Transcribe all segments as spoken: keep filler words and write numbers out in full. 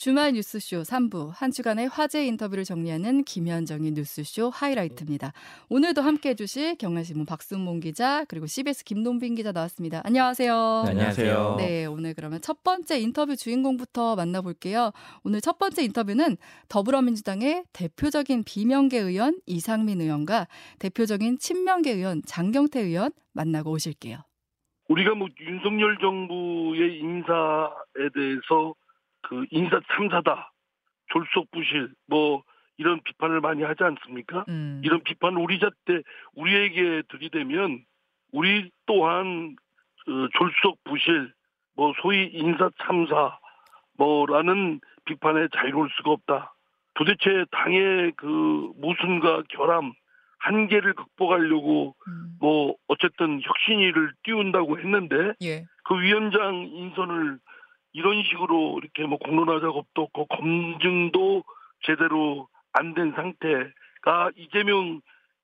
주말 뉴스쇼 삼 부, 한 주간의 화제 인터뷰를 정리하는 김현정의 뉴스쇼 하이라이트입니다. 오늘도 함께해 주실 경향신문 박순봉 기자 그리고 씨비에스 김동빈 기자 나왔습니다. 안녕하세요. 네, 안녕하세요. 네, 오늘 그러면 첫 번째 인터뷰 주인공부터 만나볼게요. 오늘 첫 번째 인터뷰는 더불어민주당의 대표적인 비명계 의원 이상민 의원과 대표적인 친명계 의원 장경태 의원 만나고 오실게요. 우리가 뭐 윤석열 정부의 인사에 대해서 그 인사 참사다, 졸속부실 뭐 이런 비판을 많이 하지 않습니까? 음. 이런 비판 우리 자체 우리에게 들이대면 우리 또한 그 졸속부실 뭐 소위 인사 참사 뭐라는 비판에 자유로울 수가 없다. 도대체 당의 그 모순과 결함 한계를 극복하려고 음. 뭐 어쨌든 혁신위를 띄운다고 했는데 예. 그 위원장 인선을 이런 식으로 이렇게 뭐 공론화 작업도 없고 검증도 제대로 안 된 상태가 이재명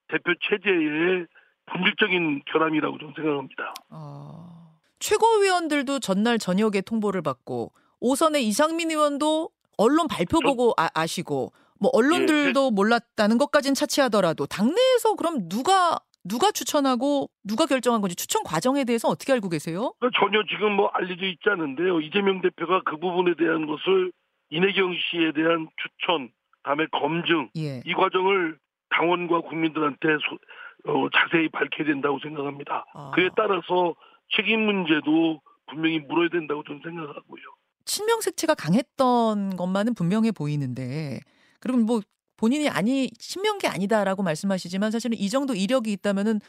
대표 체제의 본질적인 결함이라고 저는 생각합니다. 어... 최고위원들도 전날 저녁에 통보를 받고 오선의 이상민 의원도 언론 발표 저... 보고 아, 아시고 뭐 언론들도 예, 제... 몰랐다는 것까진 차치하더라도 당내에서 그럼 누가 누가 추천하고 누가 결정한 건지 추천 과정에 대해서 어떻게 알고 계세요? 전혀 지금 뭐 알려져 있지 않은데요. 이재명 대표가 그 부분에 대한 것을 이내경 씨에 대한 추천, 다음에 검증 예. 이 과정을 당원과 국민들한테 소, 어, 자세히 밝혀야 된다고 생각합니다. 아. 그에 따라서 책임 문제도 분명히 물어야 된다고 저는 생각하고요. 친명 색채가 강했던 것만은 분명해 보이는데 그럼 뭐 본인이 아니 친명계 아니다라고 말씀하시지만 사실은 이 정도 이력이 있다면은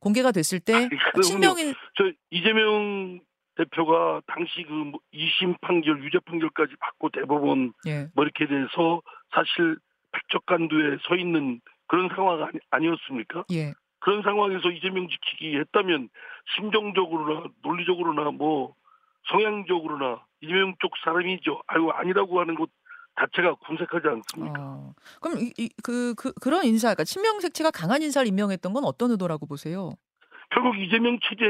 공개가 됐을 때 친명인 저 이재명 대표가 당시 그 이심 판결 유죄 판결까지 받고 대법원 예. 뭐 이렇게 돼서 사실 백척간두에 서 있는 그런 상황 아니, 아니었습니까? 예. 그런 상황에서 이재명 지키기 했다면 심정적으로나 논리적으로나 뭐 성향적으로나 이재명 쪽 사람이죠. 아유 아니라고 하는 것. 자체가 군색하지 않습니까? 어, 그럼 이, 이, 그, 그, 그런 인사, 그러니까 친명 색채가 강한 인사를 임명했던 건 어떤 의도라고 보세요? 결국 이재명 체제,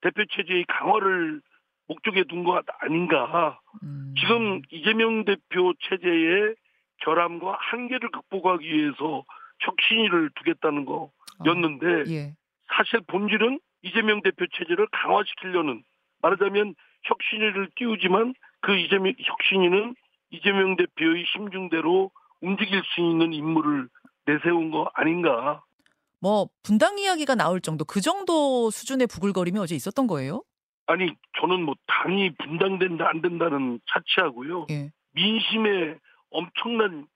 대표 체제의 강화를 목적에 둔 것 아닌가. 음. 지금 이재명 대표 체제의 결함과 한계를 극복하기 위해서 혁신위를 두겠다는 거였는데 어, 예. 사실 본질은 이재명 대표 체제를 강화시키려는 말하자면 혁신위를 띄우지만 그 이재명 혁신위는 이재명 대표의 심중대로 움직일 수 있는 인물을 내세운 거 아닌가. 뭐 분당 이야기가 나올 정도 그 정도 수준의 부글거림이 어제 있었던 거예요? 아니 저는 뭐 당이 분당된다 안 된다는 차치하고요. 예. 민심에 엄청난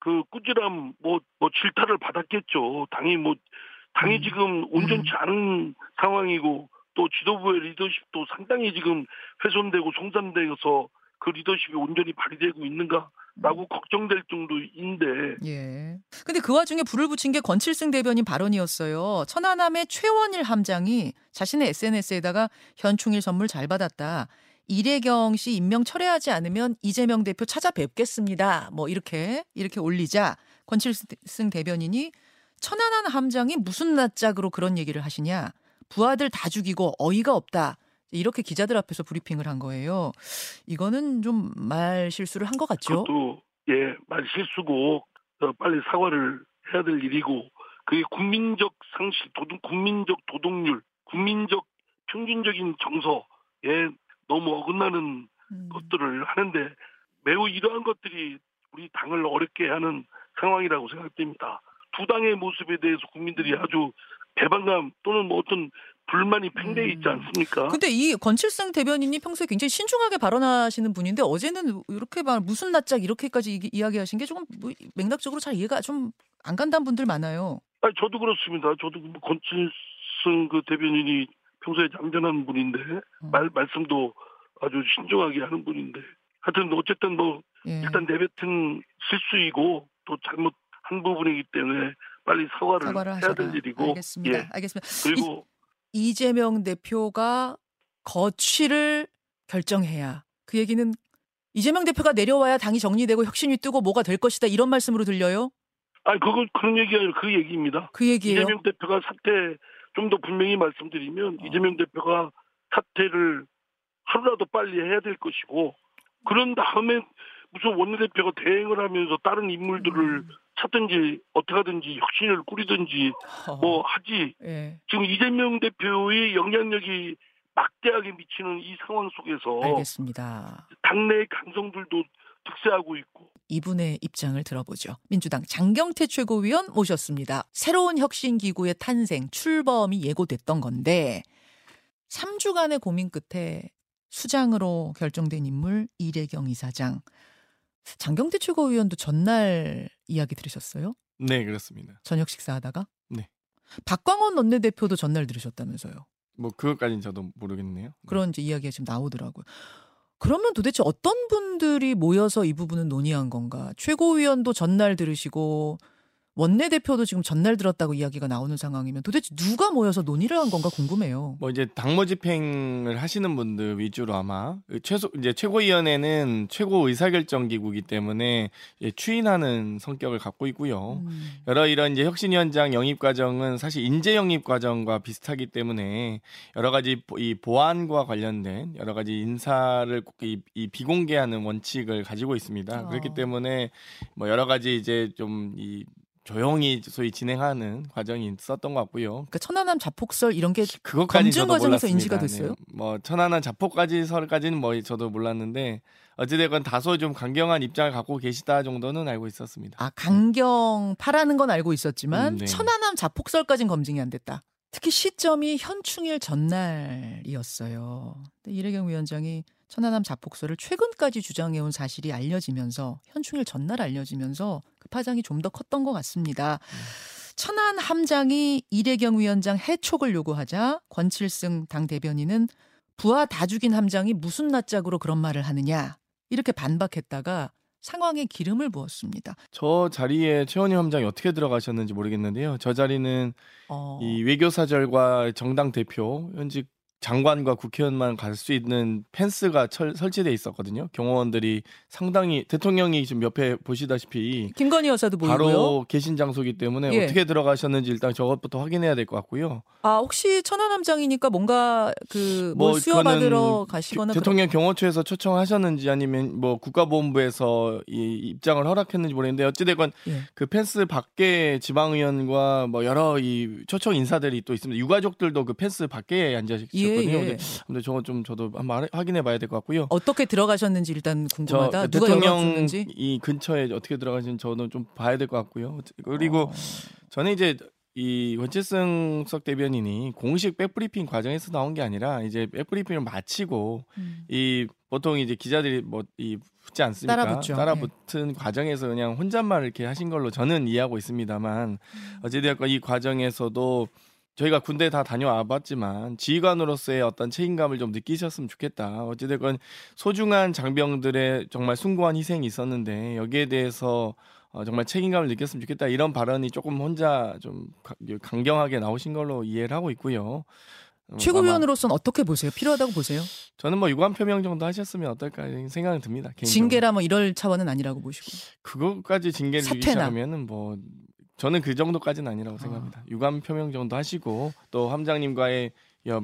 그 꾸지람 뭐, 뭐 질타를 받았겠죠. 당이 뭐 당이 음. 지금 온전치 않은 음. 상황이고 또 지도부의 리더십도 상당히 지금 훼손되고 송산되어서 그 리더십이 온전히 발휘되고 있는가라고 걱정될 정도인데. 예. 근데 그 와중에 불을 붙인 게 권칠승 대변인 발언이었어요. 천안함의 최원일 함장이 자신의 에스엔에스에다가 현충일 선물 잘 받았다. 이내경 씨 임명 철회하지 않으면 이재명 대표 찾아뵙겠습니다. 뭐 이렇게 이렇게 올리자 권칠승 대변인이 천안함 함장이 무슨 낯짝으로 그런 얘기를 하시냐. 부하들 다 죽이고 어이가 없다. 이렇게 기자들 앞에서 브리핑을 한 거예요. 이거는 좀 말 실수를 한 것 같죠? 그것도 예, 말 실수고 빨리 사과를 해야 될 일이고 그게 국민적 상실, 도동, 국민적 도덕률, 국민적 평균적인 정서에 너무 어긋나는 음. 것들을 하는데 매우 이러한 것들이 우리 당을 어렵게 하는 상황이라고 생각됩니다. 두 당의 모습에 대해서 국민들이 아주 배반감 또는 뭐 어떤 불만이 팽배해 있지 않습니까? 근데 이 권칠승 대변인이 평소에 굉장히 신중하게 발언하시는 분인데 어제는 이렇게 말 무슨 낯짝 이렇게까지 이, 이야기하신 게 조금 뭐 맥락적으로 잘 이해가 좀 안 간다는 분들 많아요. 아니, 저도 그렇습니다. 저도 뭐 권칠승 그 대변인이 평소에 얌전한 분인데 음. 말 말씀도 아주 신중하게 하는 분인데 하여튼 어쨌든 뭐 예. 일단 내뱉은 실수이고 또 잘못한 부분이기 때문에 빨리 사과를, 사과를 해야 하셔라. 될 일이고. 알겠습니다. 예. 알겠습니다. 그리고 이... 이재명 대표가 거취를 결정해야 그 얘기는 이재명 대표가 내려와야 당이 정리되고 혁신이 뜨고 뭐가 될 것이다 이런 말씀으로 들려요? 아니 그거 그런 얘기가 아니라 그 얘기입니다. 그 얘기예요? 이재명 대표가 사퇴 좀 더 분명히 말씀드리면 어. 이재명 대표가 사퇴를 하루라도 빨리 해야 될 것이고 그런 다음에 무슨 원내대표가 대행을 하면서 다른 인물들을 음. 찾든지 어떻게 하든지 혁신을 꾸리든지 뭐 하지. 예. 지금 이재명 대표의 영향력이 막대하게 미치는 이 상황 속에서 알겠습니다. 당내 강성들도 득세하고 있고. 이분의 입장을 들어보죠. 민주당 장경태 최고위원 모셨습니다. 새로운 혁신기구의 탄생, 출범이 예고됐던 건데 삼 주간의 고민 끝에 수장으로 결정된 인물 이내경 이사장. 장경태 최고위원도 전날 이야기 들으셨어요? 네, 그렇습니다. 저녁 식사하다가? 네. 박광원 원내대표도 전날 들으셨다면서요? 뭐 그것까지는 저도 모르겠네요. 그런 이제 이야기가 지금 나오더라고요. 그러면 도대체 어떤 분들이 모여서 이 부분은 논의한 건가? 최고위원도 전날 들으시고 원내대표도 지금 전날 들었다고 이야기가 나오는 상황이면 도대체 누가 모여서 논의를 한 건가 궁금해요. 뭐 이제 당무 집행을 하시는 분들 위주로 아마 최소 이제 최고위원회는 최고 의사결정기구이기 때문에 추인하는 성격을 갖고 있고요. 음. 여러 이런 이제 혁신위원장 영입 과정은 사실 인재 영입 과정과 비슷하기 때문에 여러 가지 이 보안과 관련된 여러 가지 인사를 이, 이 비공개하는 원칙을 가지고 있습니다. 어. 그렇기 때문에 뭐 여러 가지 이제 좀 이 조용히 소위 진행하는 과정이 있었던 것 같고요. 그러니까 천안함 자폭설 이런 게 검증 과정에서 인지가 됐어요? 네. 뭐 천안함 자폭설까지는 뭐 저도 몰랐는데 어찌됐건 다소 좀 강경한 입장을 갖고 계시다 정도는 알고 있었습니다. 아 강경파라는 건 알고 있었지만 음, 네. 천안함 자폭설까지는 검증이 안 됐다. 특히 시점이 현충일 전날이었어요. 이내경 위원장이 천안함 자폭설을 최근까지 주장해온 사실이 알려지면서 현충일 전날 알려지면서 그 파장이 좀 더 컸던 것 같습니다. 음. 천안함장이 이내경 위원장 해촉을 요구하자 권칠승 당 대변인은 부하 다 죽인 함장이 무슨 낯짝으로 그런 말을 하느냐 이렇게 반박했다가 상황에 기름을 부었습니다. 저 자리에 최원희 함장이 어떻게 들어가셨는지 모르겠는데요. 저 자리는 어... 이 외교사절과 정당 대표 현직 장관과 국회의원만 갈 수 있는 펜스가 철, 설치돼 있었거든요. 경호원들이 상당히 대통령이 지금 옆에 보시다시피 김건희 여사도 보이고요. 바로 계신 장소이기 때문에 예. 어떻게 들어가셨는지 일단 저것부터 확인해야 될 것 같고요. 아 혹시 천안함장이니까 뭔가 그 뭐 수여받으러 가시거나 대통령 그런... 경호처에서 초청하셨는지 아니면 뭐 국가보훈부에서 이 입장을 허락했는지 모르겠는데 어찌됐건 예. 그 펜스 밖에 지방의원과 뭐 여러 이 초청 인사들이 또 있습니다. 유가족들도 그 펜스 밖에 앉아 계시죠. 예, 예. 근데, 근데 저거 좀 저도 한번 확인해 봐야 될 것 같고요. 어떻게 들어가셨는지 일단 궁금하다. 누가 들어갔는지 이 근처에 어떻게 들어가시는지 저는 좀 봐야 될 것 같고요. 그리고 어. 저는 이제 이 권칠승 수석 대변인이 공식 백브리핑 과정에서 나온 게 아니라 이제 백브리핑을 마치고 음. 이 보통 이제 기자들이 뭐 이 붙지 않습니까? 따라붙죠. 따라붙은 네. 과정에서 그냥 혼잣말을 이렇게 하신 걸로 저는 이해하고 있습니다만 음. 어찌되었건 이 과정에서도. 저희가 군대 다 다녀와봤지만 지휘관으로서의 어떤 책임감을 좀 느끼셨으면 좋겠다. 어찌됐건 소중한 장병들의 정말 숭고한 희생이 있었는데 여기에 대해서 어, 정말 책임감을 느꼈으면 좋겠다. 이런 발언이 조금 혼자 좀 강경하게 나오신 걸로 이해를 하고 있고요. 최고위원으로서는 어떻게 보세요? 필요하다고 보세요? 저는 뭐 유감 표명 정도 하셨으면 어떨까 생각이 듭니다. 개인적으로. 징계라 뭐 이럴 차원은 아니라고 보시고. 그것까지 징계를 시작하면은 뭐. 저는 그 정도까지는 아니라고 생각합니다. 아. 유감 표명 정도 하시고 또 함장님과의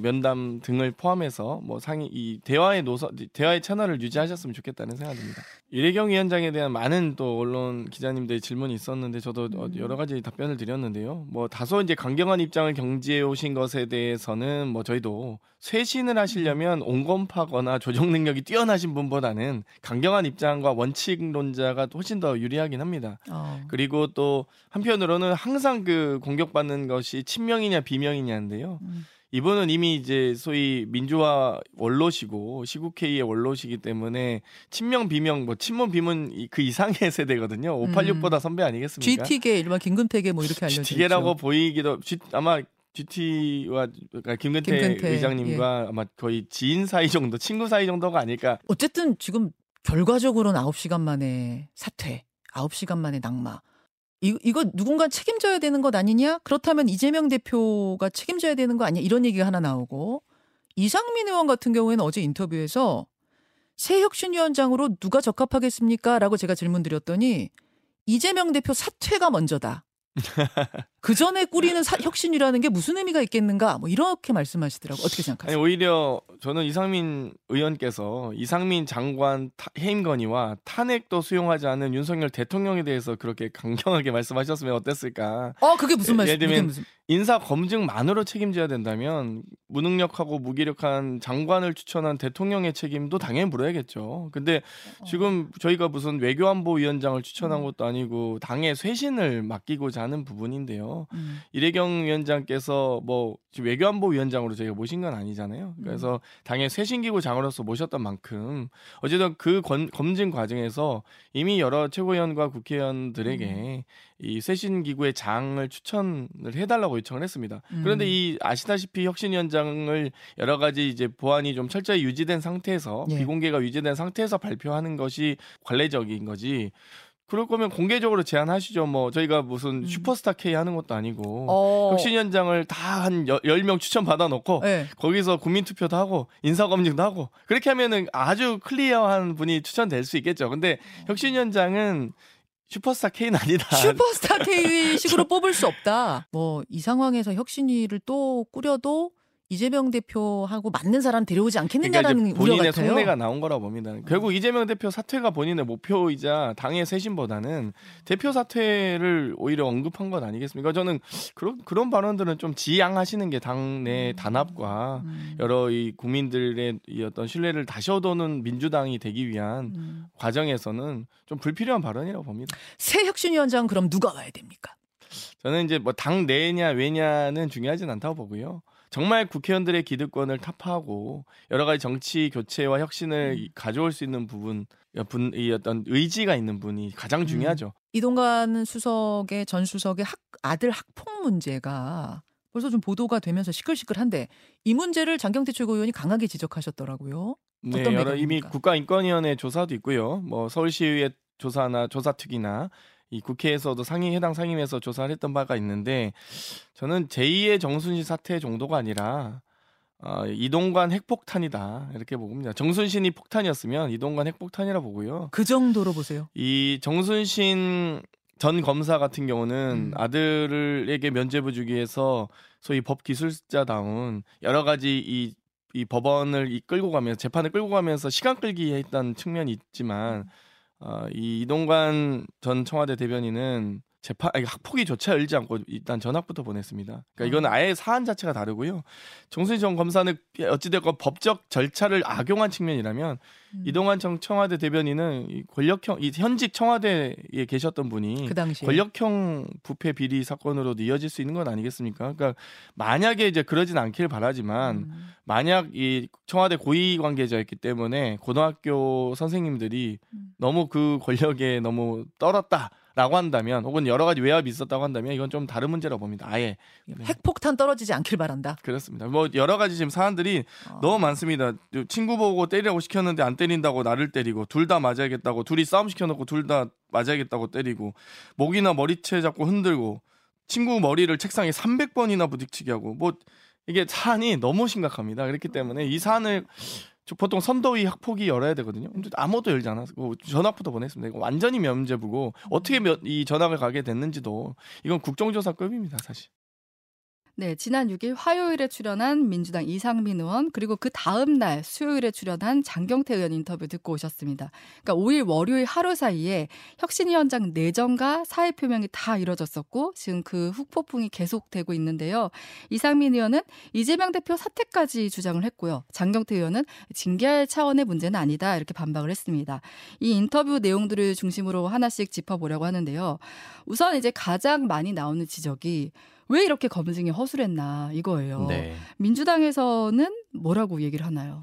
면담 등을 포함해서 뭐 상의 이 대화의 노선 대화의 채널을 유지하셨으면 좋겠다는 생각입니다. 이내경 위원장에 대한 많은 또 언론 기자님들의 질문이 있었는데 저도 음. 여러 가지 답변을 드렸는데요. 뭐 다소 이제 강경한 입장을 경지해 오신 것에 대해서는 뭐 저희도 쇄신을 하시려면 온건파거나 조정 능력이 뛰어나신 분보다는 강경한 입장과 원칙론자가 훨씬 더 유리하긴 합니다. 어. 그리고 또 한편으로는 항상 그 공격받는 것이 친명이냐 비명이냐인데요. 음. 이분은 이미 이제 소위 민주화 원로시고 시국회의의 원로시기 때문에 친명 비명 뭐 친문 비문 그 이상의 세대거든요. 오팔육보다 선배 아니겠습니까? 지티계 일반 김근태계 뭐 이렇게 알려져 있죠. 지티계라고 보이기도 G, 아마 지티와 그러니까 김근태, 김근태 의장님과 예. 아마 거의 지인 사이 정도 친구 사이 정도가 아닐까. 어쨌든 지금 결과적으로는 아홉 시간 만에 사퇴, 아홉 시간 만에 낙마. 이, 이거 누군가 책임져야 되는 것 아니냐? 그렇다면 이재명 대표가 책임져야 되는 거 아니냐? 이런 얘기가 하나 나오고 이상민 의원 같은 경우에는 어제 인터뷰에서 새 혁신위원장으로 누가 적합하겠습니까? 라고 제가 질문 드렸더니 이재명 대표 사퇴가 먼저다. 그 전에 꾸리는 사, 혁신이라는 게 무슨 의미가 있겠는가 뭐 이렇게 말씀하시더라고요. 어떻게 생각하세요? 아니, 오히려 저는 이상민 의원께서 이상민 장관 타, 해임 건의와 탄핵도 수용하지 않은 윤석열 대통령에 대해서 그렇게 강경하게 말씀하셨으면 어땠을까. 어, 그게 무슨 말씀이에요? 예를 들면 무슨... 인사 검증만으로 책임져야 된다면 무능력하고 무기력한 장관을 추천한 대통령의 책임도 당연히 물어야겠죠. 근데 지금 저희가 무슨 외교안보위원장을 추천한 것도 아니고 당의 쇄신을 맡기고자 하는 부분인데요. 음. 이내경 위원장께서 뭐 외교안보위원장으로 저희가 모신 건 아니잖아요. 그래서 당의 쇄신기구장으로서 모셨던 만큼 어쨌든 그 권, 검증 과정에서 이미 여러 최고위원과 국회의원들에게 이 쇄신기구의 장을 추천을 해달라고 요청을 했습니다. 음. 그런데 이 아시다시피 혁신위원장을 여러 가지 이제 보안이 좀 철저히 유지된 상태에서 예. 비공개가 유지된 상태에서 발표하는 것이 관례적인 거지. 그럴 거면 공개적으로 제안하시죠. 뭐 저희가 무슨 슈퍼스타 K 하는 것도 아니고 어... 혁신위원장을 다 한 열 명 추천 받아놓고 네. 거기서 국민투표도 하고 인사검증도 하고 그렇게 하면은 아주 클리어한 분이 추천될 수 있겠죠. 근데 혁신위원장은 슈퍼스타 K는 아니다. 슈퍼스타 K 식으로 저... 뽑을 수 없다. 뭐 이 상황에서 혁신위를 또 꾸려도 이재명 대표하고 맞는 사람 데려오지 않겠느냐라는 그러니까 우려 같아요. 본인의 속내가 나온 거라고 봅니다. 음. 결국 이재명 대표 사퇴가 본인의 목표이자 당의 쇄신보다는 대표 사퇴를 오히려 언급한 것 아니겠습니까? 저는 그런 그런 발언들은 좀 지양하시는 게 당내 단합과 음. 여러 이 국민들의 이 어떤 신뢰를 다시 얻어오는 민주당이 되기 위한 음. 과정에서는 좀 불필요한 발언이라고 봅니다. 새 혁신위원장 그럼 누가 와야 됩니까? 저는 이제 뭐 당 내냐 외냐는 중요하진 않다고 보고요. 정말 국회의원들의 기득권을 타파하고 여러 가지 정치 교체와 혁신을 음. 가져올 수 있는 부분, 분이 어떤 의지가 있는 분이 가장 중요하죠. 음. 이동관 수석의 전 수석의 학, 아들 학폭 문제가 벌써 좀 보도가 되면서 시끌시끌한데 이 문제를 장경태 최고위원이 강하게 지적하셨더라고요. 네, 어떤 여러 이미 국가인권위원회 조사도 있고요. 뭐 서울시의회 조사나 조사특위나. 이 국회에서도 상임 해당 상임위에서 조사를 했던 바가 있는데 저는 제이의 정순신 사태 정도가 아니라 어, 이동관 핵폭탄이다 이렇게 봅니다. 정순신이 폭탄이었으면 이동관 핵폭탄이라 보고요. 그 정도로 보세요. 이 정순신 전 검사 같은 경우는 음. 아들에게 면죄부 주기 위해서 소위 법 기술자다운 여러 가지 이, 이 법원을 이 끌고 가면서 재판을 끌고 가면서 시간 끌기 했던 측면이 있지만. 어, 이 이동관 전 청와대 대변인은 재판 아니, 학폭위조차 열지 않고 일단 전학부터 보냈습니다. 그러니까 이건 아예 사안 자체가 다르고요. 정순신 전 검사는 어찌됐건 법적 절차를 악용한 측면이라면 음. 이동관 전 청와대 대변인은 이 권력형 이 현직 청와대에 계셨던 분이 그 당시에. 권력형 부패 비리 사건으로도 이어질 수 있는 건 아니겠습니까? 그러니까 만약에 이제 그러진 않길 바라지만 음. 만약 이 청와대 고위 관계자였기 때문에 고등학교 선생님들이 음. 너무 그 권력에 너무 떨었다. 라고 한다면 혹은 여러 가지 외압이 있었다고 한다면 이건 좀 다른 문제라고 봅니다. 아예 핵폭탄 떨어지지 않길 바란다. 그렇습니다. 뭐 여러 가지 지금 사안들이 어... 너무 많습니다. 친구 보고 때리라고 시켰는데 안 때린다고 나를 때리고 둘 다 맞아야겠다고 둘이 싸움 시켜놓고 둘 다 맞아야겠다고 때리고 목이나 머리채 잡고 흔들고 친구 머리를 책상에 삼백 번이나 부딪히게 하고 뭐 이게 사안이 너무 심각합니다. 그렇기 때문에 이 사안을 보통 선도위 학폭이 열어야 되거든요. 아무도 열지 않았고 전학부터 보냈습니다. 이거 완전히 면죄부고 어떻게 이 전학을 가게 됐는지도 이건 국정조사급입니다. 사실. 네, 지난 육 일 화요일에 출연한 민주당 이상민 의원 그리고 그 다음 날 수요일에 출연한 장경태 의원 인터뷰 듣고 오셨습니다. 그러니까 오 일 월요일 하루 사이에 혁신위원장 내정과 사의 표명이 다 이뤄졌었고 지금 그 후폭풍이 계속되고 있는데요. 이상민 의원은 이재명 대표 사퇴까지 주장을 했고요. 장경태 의원은 징계할 차원의 문제는 아니다 이렇게 반박을 했습니다. 이 인터뷰 내용들을 중심으로 하나씩 짚어보려고 하는데요. 우선 이제 가장 많이 나오는 지적이 왜 이렇게 검증이 허술했나 이거예요. 네. 민주당에서는 뭐라고 얘기를 하나요?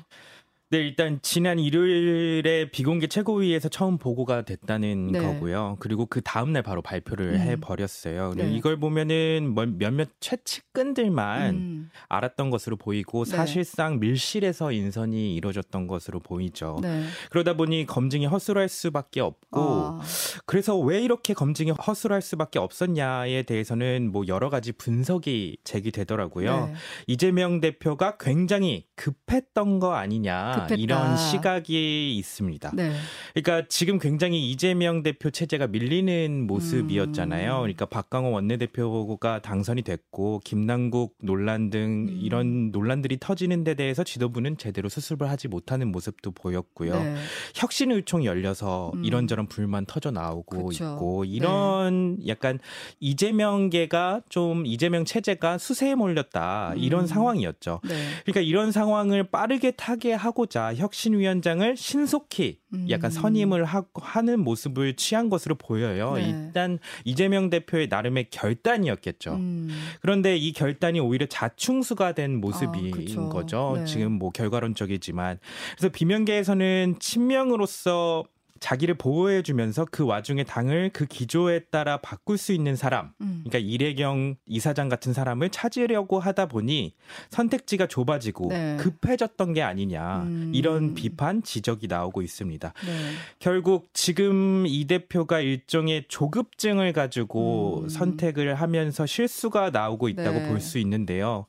네, 일단 지난 일요일에 비공개 최고위에서 처음 보고가 됐다는 네. 거고요. 그리고 그 다음 날 바로 발표를 음. 해버렸어요. 네. 이걸 보면은 몇몇 최측근들만 음. 알았던 것으로 보이고 사실상 밀실에서 인선이 이루어졌던 것으로 보이죠. 네. 그러다 보니 검증이 허술할 수밖에 없고 아. 그래서 왜 이렇게 검증이 허술할 수밖에 없었냐에 대해서는 뭐 여러 가지 분석이 제기되더라고요. 네. 이재명 대표가 굉장히 급했던 거 아니냐. 급했다. 이런 시각이 있습니다. 네. 그러니까 지금 굉장히 이재명 대표 체제가 밀리는 모습이었잖아요. 음. 그러니까 박강호 원내대표가 당선이 됐고 김남국 논란 등 음. 이런 논란들이 터지는 데 대해서 지도부는 제대로 수습을 하지 못하는 모습도 보였고요. 네. 혁신 의총이 열려서 음. 이런저런 불만 터져 나오고 그쵸. 있고 이런 네. 약간 이재명계가 좀 이재명 체제가 수세에 몰렸다. 음. 이런 상황이었죠. 네. 그러니까 이런 상황을 빠르게 타개하고자 혁신위원장을 신속히 약간 선임을 하, 하는 모습을 취한 것으로 보여요. 네. 일단 이재명 대표의 나름의 결단이었겠죠. 음. 그런데 이 결단이 오히려 자충수가 된 모습인 아, 거죠. 네. 지금 뭐 결과론적이지만. 그래서 비명계에서는 친명으로서 자기를 보호해주면서 그 와중에 당을 그 기조에 따라 바꿀 수 있는 사람, 음. 그러니까 이내경 이사장 같은 사람을 찾으려고 하다 보니 선택지가 좁아지고 네. 급해졌던 게 아니냐 음. 이런 비판 지적이 나오고 있습니다. 네. 결국 지금 이 대표가 일종의 조급증을 가지고 음. 선택을 하면서 실수가 나오고 있다고 네. 볼 수 있는데요.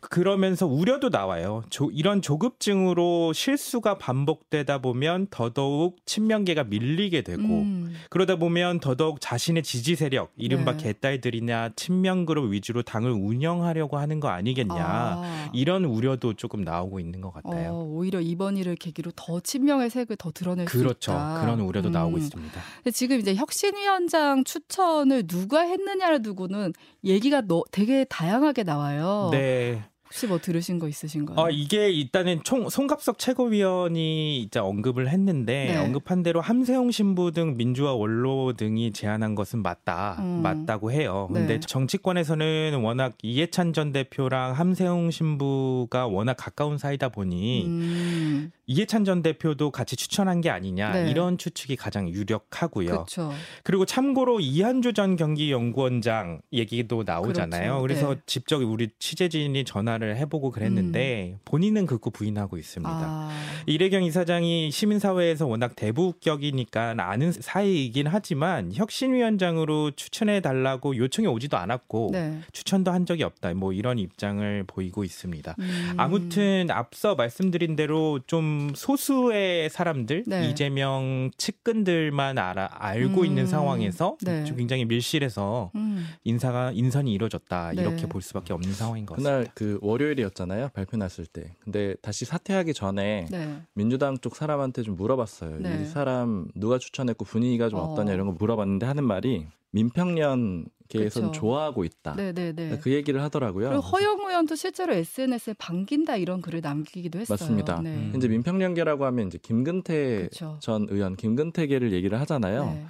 그러면서 우려도 나와요. 조, 이런 조급증으로 실수가 반복되다 보면 더더욱 친명계 가 밀리게 되고 음. 그러다 보면 더더욱 자신의 지지 세력 이른바 네. 개딸들이나 친명 그룹 위주로 당을 운영하려고 하는 거 아니겠냐 아. 이런 우려도 조금 나오고 있는 것 같아요. 어, 오히려 이번 일을 계기로 더 친명의 색을 더 드러낼 그렇죠. 수 있다. 그런 우려도 음. 나오고 있습니다. 지금 이제 혁신위원장 추천을 누가 했느냐를 두고는 얘기가 너, 되게 다양하게 나와요. 네. 혹시 뭐 들으신 거 있으신가요? 어, 이게 일단은 총 송갑석 최고위원이 이제 언급을 했는데 네. 언급한 대로 함세웅 신부 등 민주화 원로 등이 제안한 것은 맞다. 음. 맞다고 해요. 그런데 네. 정치권에서는 워낙 이해찬 전 대표랑 함세웅 신부가 워낙 가까운 사이다 보니 음. 이해찬 전 대표도 같이 추천한 게 아니냐 네. 이런 추측이 가장 유력하고요. 그렇죠. 그리고 참고로 이한주 전 경기연구원장 얘기도 나오잖아요. 그렇죠. 그래서 네. 직접 우리 취재진이 전화를 해보고 그랬는데 음. 본인은 극구 부인하고 있습니다. 아. 이내경 이사장이 시민사회에서 워낙 대부격이니까 아는 사이이긴 하지만 혁신위원장으로 추천해달라고 요청이 오지도 않았고 네. 추천도 한 적이 없다. 뭐 이런 입장을 보이고 있습니다. 음. 아무튼 앞서 말씀드린 대로 좀 소수의 사람들 네. 이재명 측근들만 알아, 알고 음. 있는 상황에서 네. 좀 굉장히 밀실해서 음. 인사가, 인선이 이루어졌다. 네. 이렇게 볼 수밖에 없는 상황인 것 같습니다. 그 월요일이었잖아요. 발표 났을 때. 근데 다시 사퇴하기 전에 네. 민주당 쪽 사람한테 좀 물어봤어요. 네. 이 사람 누가 추천했고 분위기가 좀 어떠냐 어. 이런 거 물어봤는데 하는 말이 민평련 계에서는 좋아하고 있다. 네네네. 그 얘기를 하더라고요. 그리고 허영 의원도 실제로 에스엔에스에 반긴다 이런 글을 남기기도 했어요. 맞습니다. 네. 음. 이제 민평련계라고 하면 이제 김근태 그쵸. 전 의원 김근태계를 얘기를 하잖아요. 네.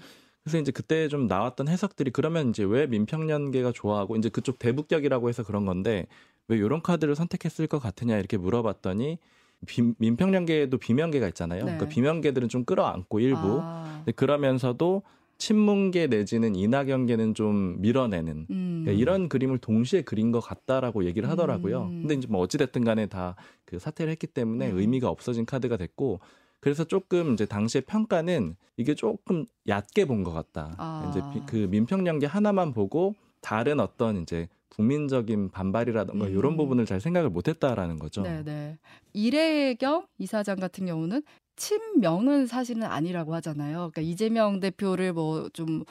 그래서 이제 그때 좀 나왔던 해석들이 그러면 이제 왜 민평련계가 좋아하고 이제 그쪽 대북격이라고 해서 그런 건데. 왜 이런 카드를 선택했을 것 같으냐 이렇게 물어봤더니 비, 민평련계에도 비명계가 있잖아요. 네. 그러니까 비명계들은 좀 끌어안고 일부 아. 그러면서도 친문계 내지는 이낙연계는 좀 밀어내는 음. 그러니까 이런 그림을 동시에 그린 것 같다라고 얘기를 하더라고요. 음. 근데 이제 뭐 어찌됐든 간에 다 그 사퇴를 했기 때문에 음. 의미가 없어진 카드가 됐고 그래서 조금 이제 당시의 평가는 이게 조금 얕게 본 것 같다. 아. 이제 비, 그 민평련계 하나만 보고 다른 어떤 이제 국민적인 반발이라든가 음. 이런 부분을 잘 생각을 못했다라는 거죠. 네네. 이내경 이사장 같은 경우는 친명은 사실은 아니라고 하잖아요. 그러니까 이재명 대표를 뭐 좀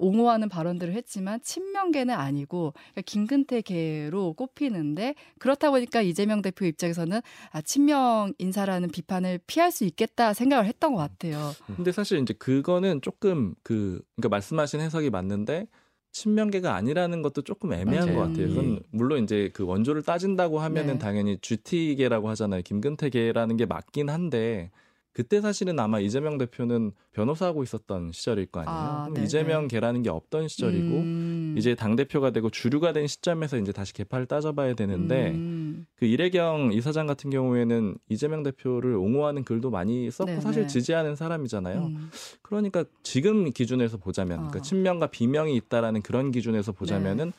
옹호하는 발언들을 했지만 친명계는 아니고 그러니까 김근태계로 꼽히는데 그렇다 보니까 이재명 대표 입장에서는 아, 친명 인사라는 비판을 피할 수 있겠다 생각을 했던 것 같아요. 근데 사실 이제 그거는 조금 그 그러니까 말씀하신 해석이 맞는데. 친명계가 아니라는 것도 조금 애매한 맞아요. 것 같아요. 그건 물론 이제 그 원조를 따진다고 하면은 네. 당연히 주티계라고 하잖아요. 김근태계라는 게 맞긴 한데 그때 사실은 아마 이재명 대표는 변호사하고 있었던 시절일 거 아니에요. 아, 이재명계라는 게 없던 시절이고 음. 이제 당 대표가 되고 주류가 된 시점에서 이제 다시 계파를 따져봐야 되는데 음. 그 이내경 이사장 같은 경우에는 이재명 대표를 옹호하는 글도 많이 썼고 네네. 사실 지지하는 사람이잖아요. 음. 그러니까 지금 기준에서 보자면 아. 그러니까 친명과 비명이 있다라는 그런 기준에서 보자면은 네.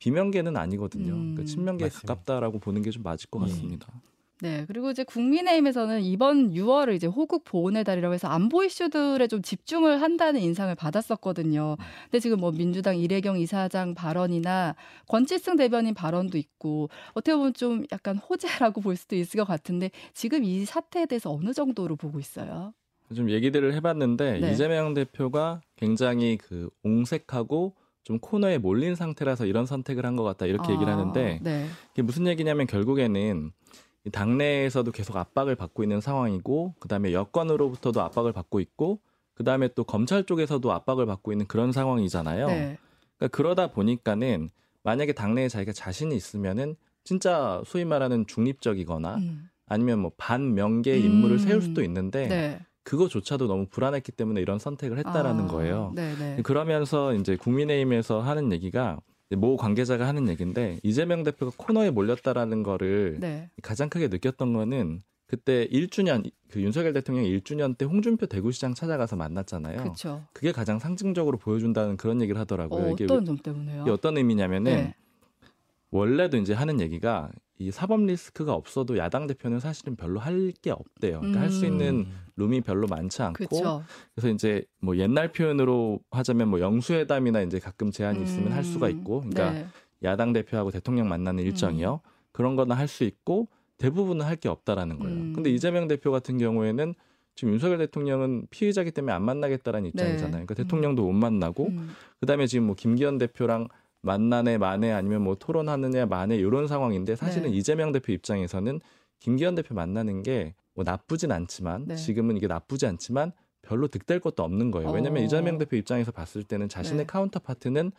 비명계는 아니거든요. 음. 그러니까 친명계에 가깝다라고 보는 게 좀 맞을 것 같습니다. 음. 네, 그리고 이제 국민의힘에서는 이번 유월을 이제 호국 보훈의 달이라고 해서 안보 이슈들에 좀 집중을 한다는 인상을 받았었거든요. 근데 지금 뭐 민주당 이내경 이사장 발언이나 권칠승 대변인 발언도 있고 어떻게 보면 좀 약간 호재라고 볼 수도 있을 것 같은데 지금 이 사태에 대해서 어느 정도로 보고 있어요? 좀 얘기들을 해봤는데 네. 이재명 대표가 굉장히 그 옹색하고 좀 코너에 몰린 상태라서 이런 선택을 한 것 같다 이렇게 아, 얘기를 하는데 네. 이게 무슨 얘기냐면 결국에는 당내에서도 계속 압박을 받고 있는 상황이고 그다음에 여권으로부터도 압박을 받고 있고 그다음에 또 검찰 쪽에서도 압박을 받고 있는 그런 상황이잖아요. 네. 그러니까 그러다 보니까는 만약에 당내에 자기가 자신이 있으면은 진짜 소위 말하는 중립적이거나 음. 아니면 뭐 반명계 음. 인물을 세울 수도 있는데 네. 그거조차도 너무 불안했기 때문에 이런 선택을 했다라는 아, 거예요. 네네. 그러면서 이제 국민의힘에서 하는 얘기가 모 관계자가 하는 얘기인데 이재명 대표가 코너에 몰렸다라는 거를 네. 가장 크게 느꼈던 거는 그때 일 주년, 그 윤석열 대통령 일 주년 때 홍준표 대구시장 찾아가서 만났잖아요. 그쵸. 그게 가장 상징적으로 보여준다는 그런 얘기를 하더라고요. 어, 이게 어떤 점 때문에요? 이게 어떤 의미냐면은 네. 원래도 이제 하는 얘기가 이 사법 리스크가 없어도 야당 대표는 사실은 별로 할 게 없대요. 그러니까 음. 할 수 있는 룸이 별로 많지 않고 그쵸. 그래서 이제 뭐 옛날 표현으로 하자면 뭐 영수회담이나 이제 가끔 제한이 있으면 음. 할 수가 있고 그러니까 네. 야당 대표하고 대통령 만나는 일정이요. 음. 그런 거는 할 수 있고 대부분은 할 게 없다라는 거예요. 음. 근데 이재명 대표 같은 경우에는 지금 윤석열 대통령은 피의자기 때문에 안 만나겠다라는 입장이잖아요. 그러니까 대통령도 음. 못 만나고 음. 그다음에 지금 뭐 김기현 대표랑 만나네 만에 아니면 뭐 토론하느냐 만에 이런 상황인데 사실은 네. 이재명 대표 입장에서는 김기현 대표 만나는 게 뭐 나쁘진 않지만 네. 지금은 이게 나쁘지 않지만 별로 득될 것도 없는 거예요. 왜냐하면 오. 이재명 대표 입장에서 봤을 때는 자신의 네. 카운터파트는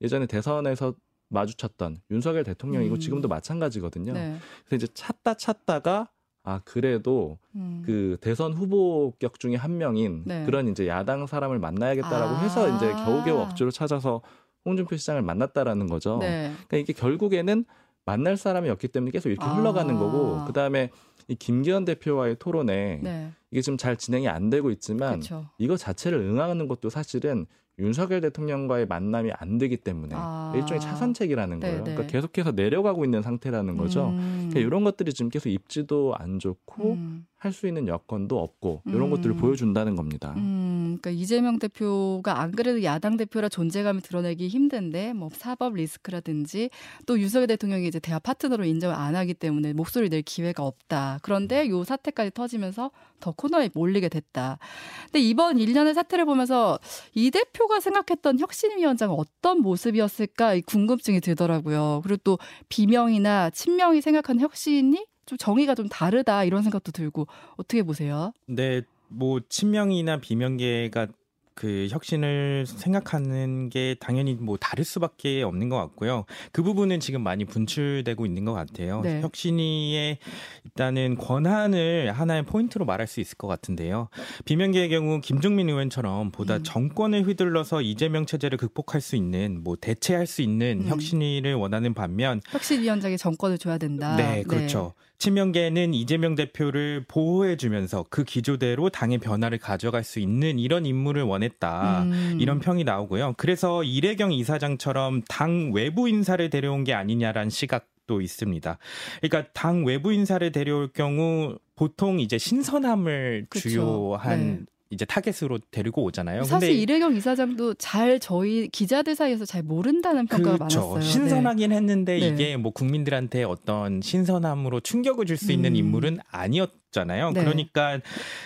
예전에 대선에서 마주쳤던 윤석열 대통령이고 음. 지금도 마찬가지거든요. 네. 그래서 이제 찾다 찾다가 아 그래도 음. 그 대선 후보격 중에 한 명인 네. 그런 이제 야당 사람을 만나야겠다라고 아. 해서 이제 겨우겨우 억지로 찾아서 홍준표 시장을 만났다라는 거죠. 네. 그러니까 이게 결국에는 만날 사람이 없기 때문에 계속 이렇게 아. 흘러가는 거고 그다음에 이 김기현 대표와의 토론에 네. 이게 지금 잘 진행이 안 되고 있지만 그쵸. 이거 자체를 응하는 것도 사실은 윤석열 대통령과의 만남이 안 되기 때문에 아. 일종의 차선책이라는 거예요. 네네. 그러니까 계속해서 내려가고 있는 상태라는 거죠. 음. 그러니까 이런 것들이 지금 계속 입지도 안 좋고 음. 할 수 있는 여건도 없고 이런 음. 것들을 보여준다는 겁니다. 음. 그러니까 이재명 대표가 안 그래도 야당 대표라 존재감을 드러내기 힘든데 뭐 사법 리스크라든지 또 윤석열 대통령이 이제 대화 파트너로 인정을 안 하기 때문에 목소리 낼 기회가 없다. 그런데 요 사태까지 터지면서 더 코너에 몰리게 됐다. 근데 이번 일 년의 사태를 보면서 이 대표 가 생각했던 혁신위원장은 어떤 모습이었을까 이 궁금증이 들더라고요. 그리고 또 비명이나 친명이 생각하는 혁신이 좀 정의가 좀 다르다 이런 생각도 들고 어떻게 보세요? 네, 뭐 친명이나 비명계가 그 혁신을 생각하는 게 당연히 뭐 다를 수밖에 없는 것 같고요. 그 부분은 지금 많이 분출되고 있는 것 같아요. 네. 혁신위의 일단은 권한을 하나의 포인트로 말할 수 있을 것 같은데요. 비명계의 경우 김종민 의원처럼 보다 음. 정권을 휘둘러서 이재명 체제를 극복할 수 있는 뭐 대체할 수 있는 음. 혁신위를 원하는 반면 혁신위원장이 정권을 줘야 된다. 네, 그렇죠. 네. 친명계는 이재명 대표를 보호해주면서 그 기조대로 당의 변화를 가져갈 수 있는 이런 인물을 원했다. 음. 이런 평이 나오고요. 그래서 이내경 이사장처럼 당 외부 인사를 데려온 게 아니냐라는 시각도 있습니다. 그러니까 당 외부 인사를 데려올 경우 보통 이제 신선함을 그쵸. 주요한 네. 이제 타겟으로 데리고 오잖아요. 사실 근데 이내경 이사장도 잘 저희 기자들 사이에서 잘 모른다는 평가가 그렇죠. 많았어요. 신선하긴 네. 했는데 네. 이게 뭐 국민들한테 어떤 신선함으로 충격을 줄 수 있는 음. 인물은 아니었잖아요. 네. 그러니까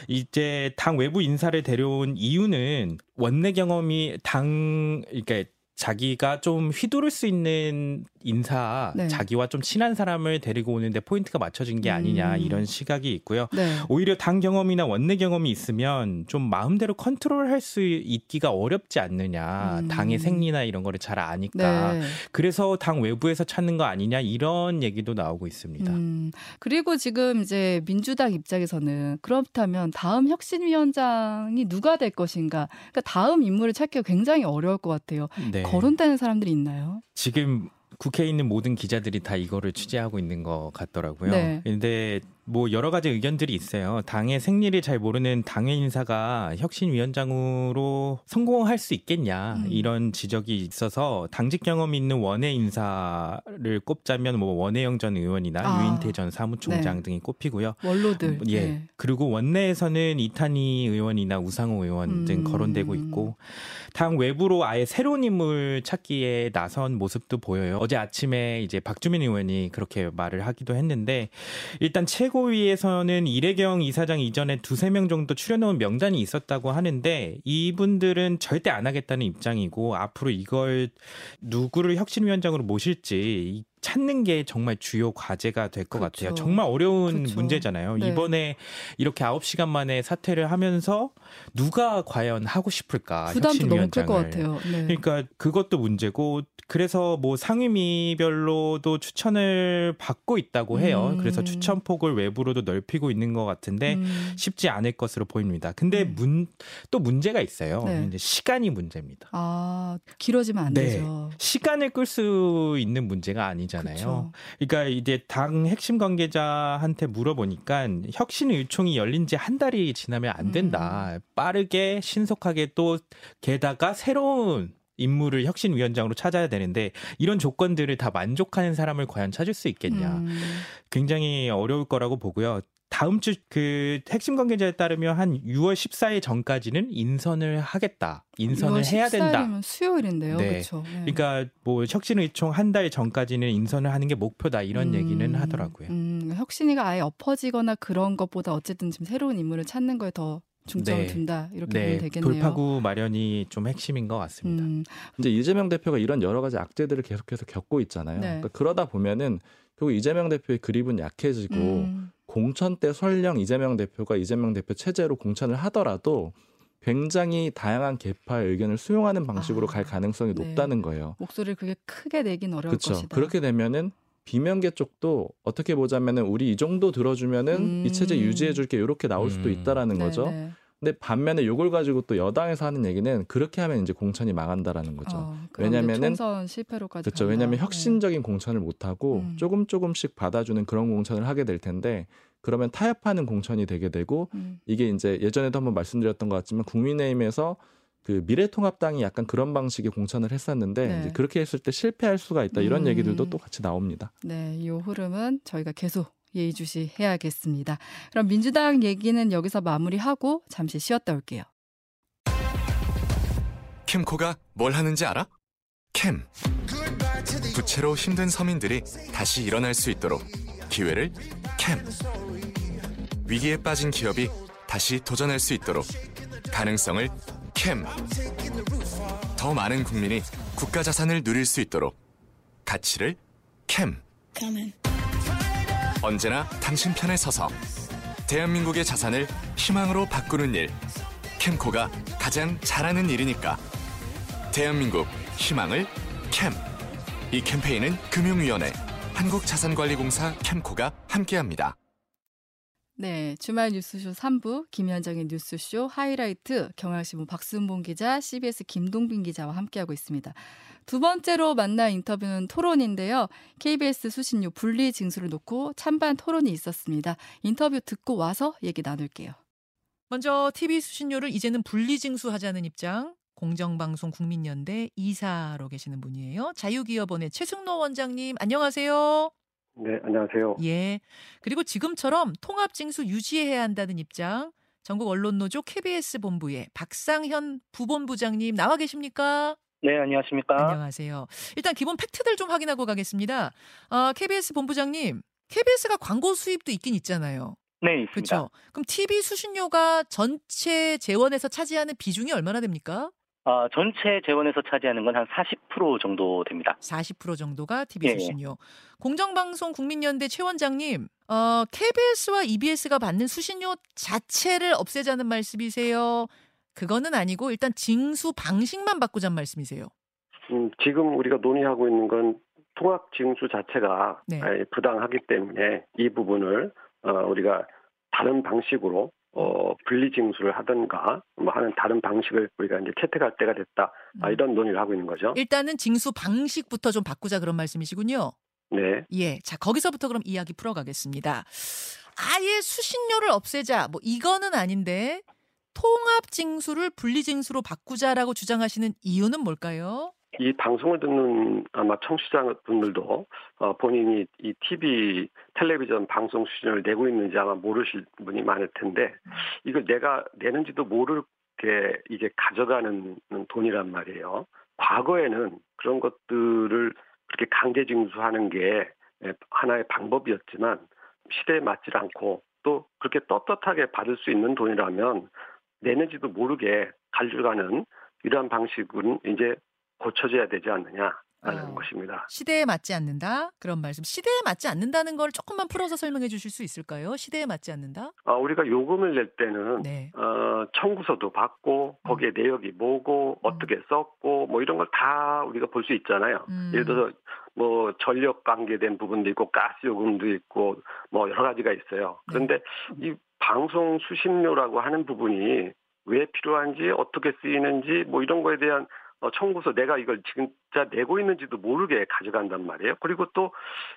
이제 당 외부 인사를 데려온 이유는 원내 경험이 당 그러니까 자기가 좀 휘두를 수 있는 인사, 네. 자기와 좀 친한 사람을 데리고 오는데 포인트가 맞춰진 게 아니냐 음. 이런 시각이 있고요. 네. 오히려 당 경험이나 원내 경험이 있으면 좀 마음대로 컨트롤할 수 있기가 어렵지 않느냐. 음. 당의 생리나 이런 거를 잘 아니까. 네. 그래서 당 외부에서 찾는 거 아니냐 이런 얘기도 나오고 있습니다. 음. 그리고 지금 이제 민주당 입장에서는 그렇다면 다음 혁신위원장이 누가 될 것인가. 그러니까 다음 인물을 찾기가 굉장히 어려울 것 같아요. 네. 거론되는 사람들이 있나요? 지금 국회에 있는 모든 기자들이 다 이거를 취재하고 있는 것 같더라고요. 네. 근데 뭐 여러 가지 의견들이 있어요. 당의 생리를 잘 모르는 당의 인사가 혁신위원장으로 성공할 수 있겠냐 음. 이런 지적이 있어서 당직 경험이 있는 원외 인사를 꼽자면 뭐 원혜영 전 의원이나 아. 유인태 전 사무총장 네. 등이 꼽히고요. 원로들. 예. 네. 그리고 원내에서는 이탄희 의원이나 우상호 의원 음. 등 거론되고 있고 당 외부로 아예 새로운 인물 찾기에 나선 모습도 보여요. 어제 아침에 이제 박주민 의원이 그렇게 말을 하기도 했는데 일단 최고 위에서는 이내경 이사장 이전에 두세 명 정도 추려놓은 명단이 있었다고 하는데 이분들은 절대 안 하겠다는 입장이고 앞으로 이걸 누구를 혁신위원장으로 모실지 찾는 게 정말 주요 과제가 될 것 그렇죠. 같아요. 정말 어려운 그렇죠. 문제잖아요. 네. 이번에 이렇게 아홉 시간 만에 사퇴를 하면서 누가 과연 하고 싶을까? 부담도 너무 클 것 같아요. 네. 그러니까 그것도 문제고 그래서 뭐 상임위별로도 추천을 받고 있다고 해요. 음. 그래서 추천 폭을 외부로도 넓히고 있는 것 같은데 음. 쉽지 않을 것으로 보입니다. 근데 음. 문, 또 문제가 있어요. 네. 이제 시간이 문제입니다. 아, 길어지면 안 네. 되죠. 시간을 끌 수 있는 문제가 아니죠. 잖아요. 그렇죠. 그러니까 이제 당 핵심 관계자한테 물어보니까 혁신 의총이 열린 지 한 달이 지나면 안 된다. 음. 빠르게 신속하게 또 게다가 새로운 인물을 혁신위원장으로 찾아야 되는데 이런 조건들을 다 만족하는 사람을 과연 찾을 수 있겠냐. 음. 굉장히 어려울 거라고 보고요. 다음 주 그 핵심 관계자에 따르면 한 유월 십사일 전까지는 인선을 하겠다. 인선을 해야 된다. 유월 십사일이면 수요일인데요. 네. 그렇죠. 네. 그러니까 뭐 혁신의총 한 달 전까지는 인선을 하는 게 목표다. 이런 음, 얘기는 하더라고요. 음, 혁신이가 아예 엎어지거나 그런 것보다 어쨌든 지금 새로운 인물을 찾는 거에 더 중점을 네. 둔다. 이렇게 네. 보면 되겠네요. 돌파구 마련이 좀 핵심인 것 같습니다. 음. 이제 이재명 대표가 이런 여러 가지 악재들을 계속해서 겪고 있잖아요. 네. 그러니까 그러다 보면은 결국 이재명 대표의 그립은 약해지고 음. 공천 때 설령 이재명 대표가 이재명 대표 체제로 공천을 하더라도 굉장히 다양한 계파의 의견을 수용하는 방식으로 아, 갈 가능성이 네. 높다는 거예요. 목소리를 그게 크게 내긴 어려울 그쵸? 것이다. 그렇게 되면은 비명계 쪽도 어떻게 보자면은 우리 이 정도 들어주면은 음. 이 체제 유지해줄게 이렇게 나올 음. 수도 있다라는 네네. 거죠. 근데 반면에 요걸 가지고 또 여당에서 하는 얘기는 그렇게 하면 이제 공천이 망한다라는 거죠. 어, 왜냐면은 총선 실패로까지 그렇죠. 왜냐면 혁신적인 네. 공천을 못 하고 음. 조금 조금씩 받아주는 그런 공천을 하게 될 텐데 그러면 타협하는 공천이 되게 되고 음. 이게 이제 예전에도 한번 말씀드렸던 것 같지만 국민의힘에서 그 미래통합당이 약간 그런 방식의 공천을 했었는데 네. 이제 그렇게 했을 때 실패할 수가 있다 이런 음. 얘기들도 또 같이 나옵니다. 네, 이 흐름은 저희가 계속. 예의주시 해야겠습니다. 그럼 민주당 얘기는 여기서 마무리하고 잠시 쉬었다 올게요. 캠코가 뭘 하는지 알아? 캠. 부채로 힘든 서민들이 다시 일어날 수 있도록 기회를 캠. 위기에 빠진 기업이 다시 도전할 수 있도록 가능성을 캠. 더 많은 국민이 국가 자산을 누릴 수 있도록 가치를 캠. 언제나 당신 편에 서서 대한민국의 자산을 희망으로 바꾸는 일 캠코가 가장 잘하는 일이니까 대한민국 희망을 캠. 이 캠페인은 금융위원회 한국자산관리공사 캠코가 함께합니다. 네, 주말 뉴스쇼 삼 부 김현정의 뉴스쇼 하이라이트 경향신문 박순봉 기자, 씨비에스 김동빈 기자와 함께하고 있습니다. 두 번째로 만난 인터뷰는 토론인데요. 케이비에스 수신료 분리 징수를 놓고 찬반 토론이 있었습니다. 인터뷰 듣고 와서 얘기 나눌게요. 먼저 티비 수신료를 이제는 분리 징수하자는 입장. 공정방송국민연대 이사로 계시는 분이에요. 자유기업원의 최승노 원장님 안녕하세요. 네, 안녕하세요. 예. 그리고 지금처럼 통합징수 유지해야 한다는 입장. 전국언론노조 케이비에스 본부의 박상현 부본부장님 나와 계십니까? 네, 안녕하십니까? 안녕하세요. 일단 기본 팩트들 좀 확인하고 가겠습니다. 아, 케이비에스 본부장님, 케이비에스가 광고 수입도 있긴 있잖아요. 네, 있습니다. 그렇죠? 그럼 티비 수신료가 전체 재원에서 차지하는 비중이 얼마나 됩니까? 어, 전체 재원에서 차지하는 건 한 사십 퍼센트 정도 됩니다. 사십 퍼센트 정도가 티비 수신료. 예. 공정방송 국민연대 최 원장님, 어, 케이비에스와 이비에스가 받는 수신료 자체를 없애자는 말씀이세요? 그거는 아니고 일단 징수 방식만 바꾸자는 말씀이세요? 음, 지금 우리가 논의하고 있는 건 통합 징수 자체가 네. 부당하기 때문에 이 부분을 어, 우리가 다른 방식으로 어, 분리징수를 하든가 뭐 하는 다른 방식을 우리가 이제 채택할 때가 됐다. 아, 이런 논의를 하고 있는 거죠. 일단은 징수 방식부터 좀 바꾸자 그런 말씀이시군요. 네. 예. 자, 거기서부터 그럼 이야기 풀어가겠습니다. 아예 수신료를 없애자 뭐 이거는 아닌데 통합징수를 분리징수로 바꾸자라고 주장하시는 이유는 뭘까요? 이 방송을 듣는 아마 청취자분들도 어, 본인이 이 티비, 텔레비전 방송 수준을 내고 있는지 아마 모르실 분이 많을 텐데 이걸 내가 내는지도 모르게 이게 가져가는 돈이란 말이에요. 과거에는 그런 것들을 그렇게 강제징수하는 게 하나의 방법이었지만 시대에 맞지 않고 또 그렇게 떳떳하게 받을 수 있는 돈이라면 내는지도 모르게 가져가는 이러한 방식은 이제 고쳐져야 되지 않느냐라는 어, 것입니다. 시대에 맞지 않는다? 그런 말씀. 시대에 맞지 않는다는 걸 조금만 풀어서 설명해 주실 수 있을까요? 시대에 맞지 않는다? 어, 우리가 요금을 낼 때는 네. 어, 청구서도 받고 거기에 음. 내역이 뭐고 어떻게 음. 썼고 뭐 이런 걸 다 우리가 볼 수 있잖아요. 음. 예를 들어서 뭐 전력 관계된 부분도 있고 가스 요금도 있고 뭐 여러 가지가 있어요. 그런데 네. 이 방송 수신료라고 하는 부분이 왜 필요한지 어떻게 쓰이는지 뭐 이런 거에 대한 어, 청구서 내가 이걸 진짜 내고 있는지도 모르게 가져간단 말이에요. 그리고 또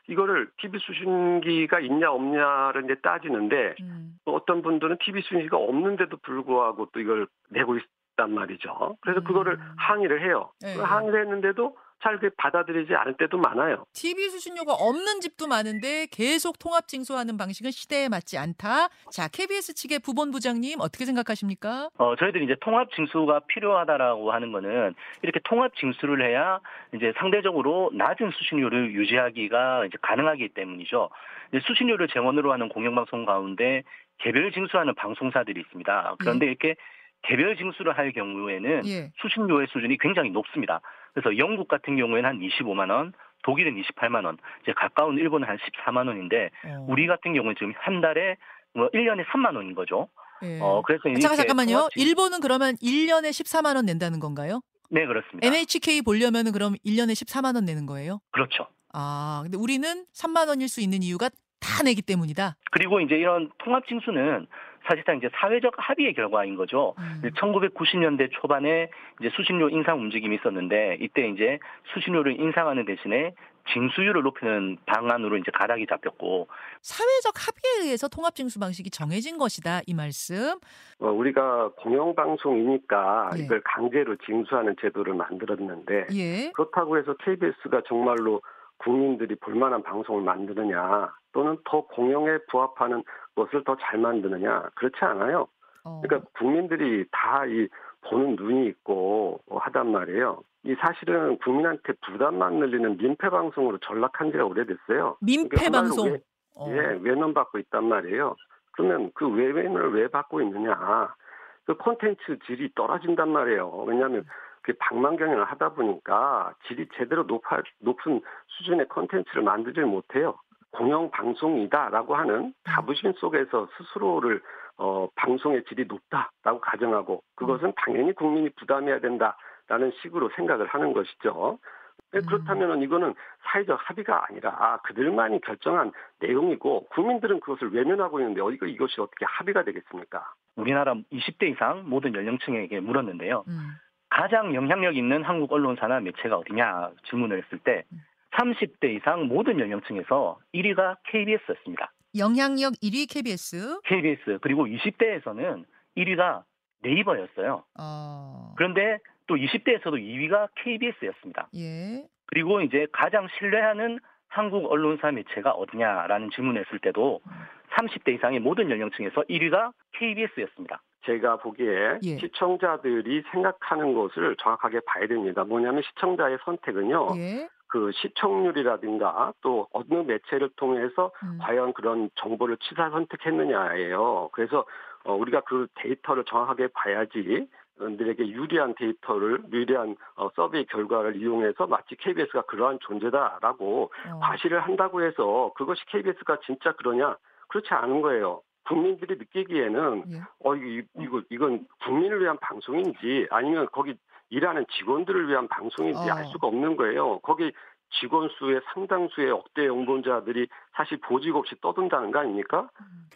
이거를 티비 수신기가 있냐 없냐를 이제 따지는데 음. 어떤 분들은 티비 수신기가 없는데도 불구하고 또 이걸 내고 있단 말이죠. 그래서 음. 그거를 항의를 해요. 네. 항의를 했는데도 잘 받아들이지 않을 때도 많아요. 티비 수신료가 없는 집도 많은데 계속 통합 징수하는 방식은 시대에 맞지 않다. 자, 케이비에스 측의 부본부장님 어떻게 생각하십니까? 어, 저희들이 이제 통합 징수가 필요하다라고 하는 거는 이렇게 통합 징수를 해야 이제 상대적으로 낮은 수신료를 유지하기가 이제 가능하기 때문이죠. 이제 수신료를 재원으로 하는 공영방송 가운데 개별 징수하는 방송사들이 있습니다. 그런데 음. 이렇게 개별 징수를 할 경우에는 예. 수신료의 수준이 굉장히 높습니다. 그래서 영국 같은 경우에는 한 이십오만 원, 독일은 이십팔만 원, 이제 가까운 일본은 한 십사만 원인데 어. 우리 같은 경우는 지금 한 달에 뭐 일 년에 삼만 원인 거죠. 예. 어 그래서 아, 잠깐 잠깐만요. 통합... 일본은 그러면 일 년에 십사만 원 낸다는 건가요? 네, 그렇습니다. 엔에이치케이 보려면은 그럼 일 년에 십사만 원 내는 거예요? 그렇죠. 아, 근데 우리는 삼만 원일 수 있는 이유가 다 내기 때문이다. 그리고 이제 이런 통합 징수는 사실상 이제 사회적 합의의 결과인 거죠. 음. 천구백구십 년대 초반에 이제 수신료 인상 움직임이 있었는데 이때 이제 수신료를 인상하는 대신에 징수율을 높이는 방안으로 이제 가닥이 잡혔고 사회적 합의에 의해서 통합 징수 방식이 정해진 것이다 이 말씀. 어, 우리가 공영방송이니까 예. 이걸 강제로 징수하는 제도를 만들었는데 예. 그렇다고 해서 케이비에스가 정말로 국민들이 볼만한 방송을 만드느냐 또는 더 공영에 부합하는 것을 더 잘 만드느냐 그렇지 않아요. 그러니까 국민들이 다 이 보는 눈이 있고 하단 말이에요. 이 사실은 국민한테 부담만 늘리는 민폐 방송으로 전락한 지가 오래됐어요. 민폐 방송. 왜, 어. 예, 외면 받고 있단 말이에요. 그러면 그 외면을 왜 받고 있느냐? 그 콘텐츠 질이 떨어진단 말이에요. 왜냐하면 그 방망경영을 하다 보니까 질이 제대로 높아, 높은 수준의 콘텐츠를 만들지 못해요. 공영방송이다라고 하는 자부심 속에서 스스로를 어, 방송의 질이 높다라고 가정하고 그것은 당연히 국민이 부담해야 된다라는 식으로 생각을 하는 것이죠. 그렇다면 이거는 사회적 합의가 아니라 그들만이 결정한 내용이고 국민들은 그것을 외면하고 있는데 이거 이것이 어떻게 합의가 되겠습니까? 우리나라 이십 대 이상 모든 연령층에게 물었는데요. 음. 가장 영향력 있는 한국 언론사나 매체가 어디냐 질문을 했을 때 삼십 대 이상 모든 연령층에서 일 위가 케이비에스였습니다. 영향력 일 위 케이비에스? 케이비에스. 그리고 이십 대에서는 일 위가 네이버였어요. 어... 그런데 또 이십 대에서도 이 위가 케이비에스였습니다. 예. 그리고 이제 가장 신뢰하는 한국 언론사 매체가 어디냐라는 질문을 했을 때도 삼십 대 이상의 모든 연령층에서 일 위가 케이비에스였습니다. 제가 보기에 예. 시청자들이 생각하는 것을 정확하게 봐야 됩니다. 뭐냐면 시청자의 선택은요. 예. 그 시청률이라든가 또 어느 매체를 통해서 음. 과연 그런 정보를 취사 선택했느냐예요. 그래서 어, 우리가 그 데이터를 정확하게 봐야지 들에게 유리한 데이터를 유리한 어, 서비스 결과를 이용해서 마치 케이비에스가 그러한 존재다라고 어. 과시를 한다고 해서 그것이 케이비에스가 진짜 그러냐? 그렇지 않은 거예요. 국민들이 느끼기에는 예. 어 이, 이거 이건 국민을 위한 방송인지 아니면 거기 일하는 직원들을 위한 방송인지 어. 알 수가 없는 거예요. 거기 직원 수의 상당수의 억대 연봉자들이 사실 보직 없이 떠든다는 거 아닙니까?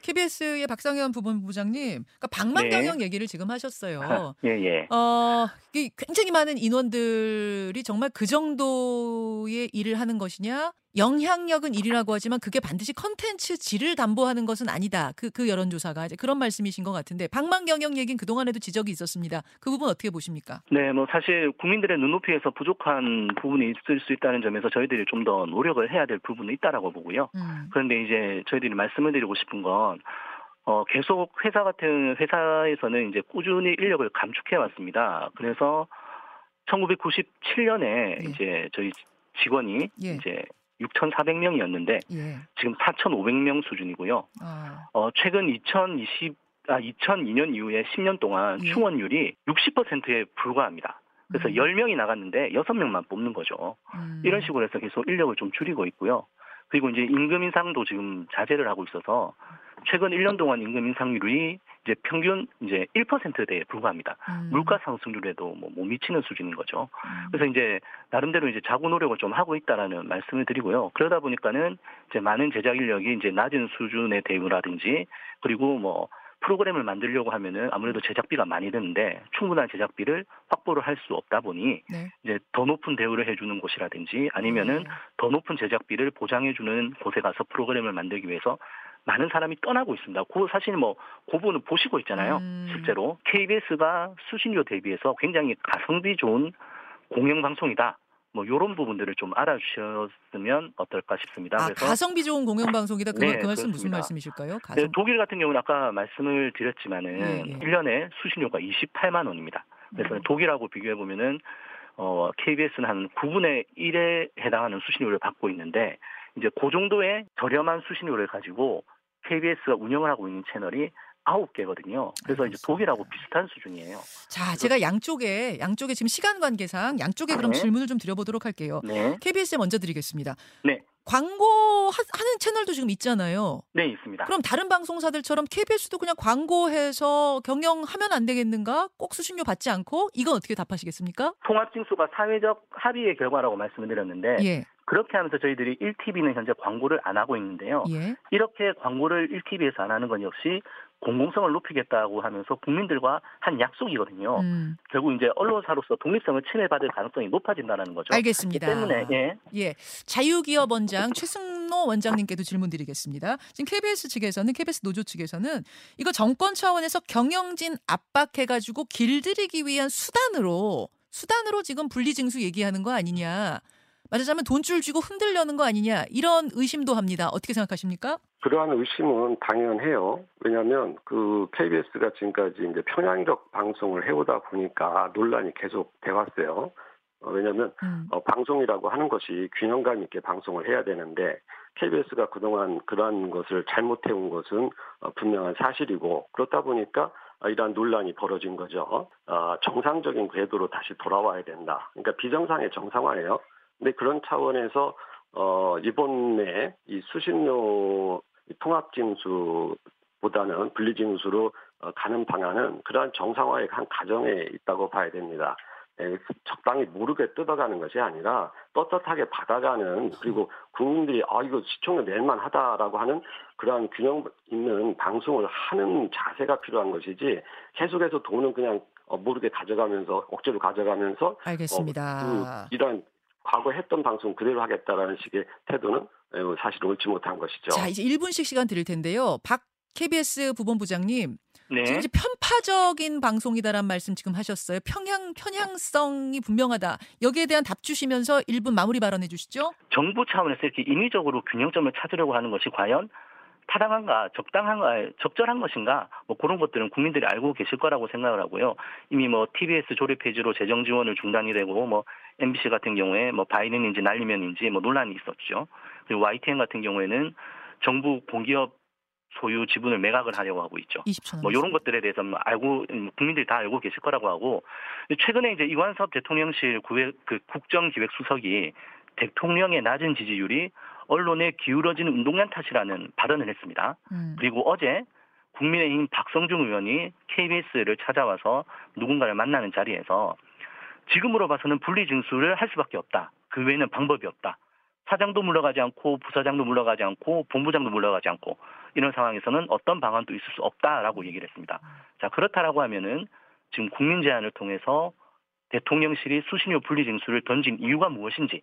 케이비에스의 박상현 부본부장님, 그러니까 방망경영 네. 얘기를 지금 하셨어요. 예예. 예. 어, 굉장히 많은 인원들이 정말 그 정도의 일을 하는 것이냐? 영향력은 일이라고 하지만 그게 반드시 컨텐츠 질을 담보하는 것은 아니다. 그, 그 여론조사가 이제 그런 말씀이신 것 같은데, 방망경영 얘기는 그동안에도 지적이 있었습니다. 그 부분 어떻게 보십니까? 네, 뭐 사실 국민들의 눈높이에서 부족한 부분이 있을 수 있다는 점에서 저희들이 좀 더 노력을 해야 될 부분이 있다라고 보고요. 음. 그런데 이제 저희들이 말씀을 드리고 싶은 건 어, 계속 회사 같은 회사에서는 이제 꾸준히 인력을 감축해 왔습니다. 그래서 천구백구십칠 년에 네. 이제 저희 직원이 예. 이제 육천사백 명이었는데 예. 지금 사천오백 명 수준이고요. 아. 어, 최근 이천이십, 아, 이천이 년 이후에 십 년 동안 예. 충원율이 육십 퍼센트에 불과합니다. 그래서 음. 열 명이 나갔는데 여섯 명만 뽑는 거죠. 음. 이런 식으로 해서 계속 인력을 좀 줄이고 있고요. 그리고 이제 임금 인상도 지금 자제를 하고 있어서 최근 일 년 동안 임금 인상률이 이제 평균 이제 일 퍼센트대에 불과합니다. 음. 물가 상승률에도 뭐 못 미치는 수준인 거죠. 음. 그래서 이제 나름대로 이제 자구 노력을 좀 하고 있다라는 말씀을 드리고요. 그러다 보니까는 이제 많은 제작 인력이 이제 낮은 수준의 대우라든지 그리고 뭐 프로그램을 만들려고 하면은 아무래도 제작비가 많이 드는데 충분한 제작비를 확보를 할 수 없다 보니 네. 이제 더 높은 대우를 해주는 곳이라든지 아니면은 네. 더 높은 제작비를 보장해주는 곳에 가서 프로그램을 만들기 위해서 많은 사람이 떠나고 있습니다. 그 사실 뭐 그 부분을 보시고 있잖아요. 음. 실제로 케이비에스가 수신료 대비해서 굉장히 가성비 좋은 공영방송이다. 뭐 이런 부분들을 좀 알아주셨으면 어떨까 싶습니다. 아, 그래서 가성비 좋은 공영방송이다. 그, 네, 그 말씀 무슨 말씀이실까요? 가성... 네, 독일 같은 경우는 아까 말씀을 드렸지만은 네, 네. 일 년에 수신료가 이십팔만 원입니다. 그래서 음. 독일하고 비교해 보면은 어, 케이비에스는 한 구분의 일에 해당하는 수신료를 받고 있는데 이제 그 정도의 저렴한 수신료를 가지고 케이비에스가 운영을 하고 있는 채널이 아홉 개거든요. 그래서 알겠습니다. 이제 독일하고 비슷한 수준이에요. 자, 제가 양쪽에 양쪽에 지금 시간 관계상 양쪽에 그럼 네. 질문을 좀 드려보도록 할게요. 네. 케이비에스에 먼저 드리겠습니다. 네. 광고 하, 하는 채널도 지금 있잖아요. 네, 있습니다. 그럼 다른 방송사들처럼 케이비에스도 그냥 광고해서 경영하면 안 되겠는가? 꼭 수신료 받지 않고? 이건 어떻게 답하시겠습니까? 통합징수가 사회적 합의의 결과라고 말씀을 드렸는데 예. 그렇게 하면서 저희들이 일 티비는 현재 광고를 안 하고 있는데요. 예. 이렇게 광고를 일 티비에서 안 하는 건 역시 공공성을 높이겠다고 하면서 국민들과 한 약속이거든요. 음. 결국 이제 언론사로서 독립성을 침해받을 가능성이 높아진다는 거죠. 알겠습니다. 때문에 예. 예. 자유기업 원장 최승노 원장님께도 질문드리겠습니다. 지금 케이비에스 측에서는 케이비에스 노조 측에서는 이거 정권 차원에서 경영진 압박해가지고 길들이기 위한 수단으로 수단으로 지금 분리징수 얘기하는 거 아니냐. 말하자면 돈줄 쥐고 흔들려는 거 아니냐 이런 의심도 합니다. 어떻게 생각하십니까? 그러한 의심은 당연해요. 왜냐하면 그 케이비에스가 지금까지 이제 편향적 방송을 해오다 보니까 논란이 계속 돼 왔어요. 어, 왜냐하면 음. 어, 방송이라고 하는 것이 균형감 있게 방송을 해야 되는데 케이비에스가 그동안 그러한 것을 잘못해온 것은 어, 분명한 사실이고 그렇다 보니까 이러한 논란이 벌어진 거죠. 어, 정상적인 궤도로 다시 돌아와야 된다. 그러니까 비정상의 정상화예요. 근데 그런 차원에서 어 이번에 이 수신료 통합징수보다는 분리징수로 어, 가는 방안은 그러한 정상화의 한 과정에 있다고 봐야 됩니다. 에, 적당히 모르게 뜯어가는 것이 아니라 떳떳하게 받아가는 그리고 국민들이 아 이거 시청료 낼만하다라고 하는 그러한 균형 있는 방송을 하는 자세가 필요한 것이지 계속해서 돈은 그냥 어, 모르게 가져가면서 억지로 가져가면서 알겠습니다. 어, 그, 이런 과거 했던 방송 그대로 하겠다라는 식의 태도는 사실 옳지 못한 것이죠. 자, 이제 일 분씩 시간 드릴 텐데요. 박 케이비에스 부본부장님. 네. 지금 이제 편파적인 방송이다란 말씀 지금 하셨어요. 편향, 편향성이 분명하다. 여기에 대한 답 주시면서 일 분 마무리 발언해 주시죠. 정부 차원에서 이렇게 인위적으로 균형점을 찾으려고 하는 것이 과연 타당한가, 적당한가, 적절한 것인가, 뭐 그런 것들은 국민들이 알고 계실 거라고 생각을 하고요. 이미 뭐 티비에스 조립 폐지로 재정 지원을 중단이 되고, 뭐 엠비씨 같은 경우에 뭐 바이든인지 날리면인지 뭐 논란이 있었죠. 그리고 와이티엔 같은 경우에는 정부 공기업 소유 지분을 매각을 하려고 하고 있죠. 뭐 이런 것들에 대해서 알고 국민들이 다 알고 계실 거라고 하고, 최근에 이제 이완섭 대통령실 구획, 그 국정기획수석이 대통령의 낮은 지지율이 언론에 기울어진 운동량 탓이라는 발언을 했습니다. 음. 그리고 어제 국민의힘 박성중 의원이 케이비에스를 찾아와서 누군가를 만나는 자리에서 지금으로 봐서는 분리징수를 할 수밖에 없다. 그 외에는 방법이 없다. 사장도 물러가지 않고 부서장도 물러가지 않고 본부장도 물러가지 않고 이런 상황에서는 어떤 방안도 있을 수 없다라고 얘기를 했습니다. 자, 그렇다라고 하면은 지금 국민 제안을 통해서 대통령실이 수신료 분리징수를 던진 이유가 무엇인지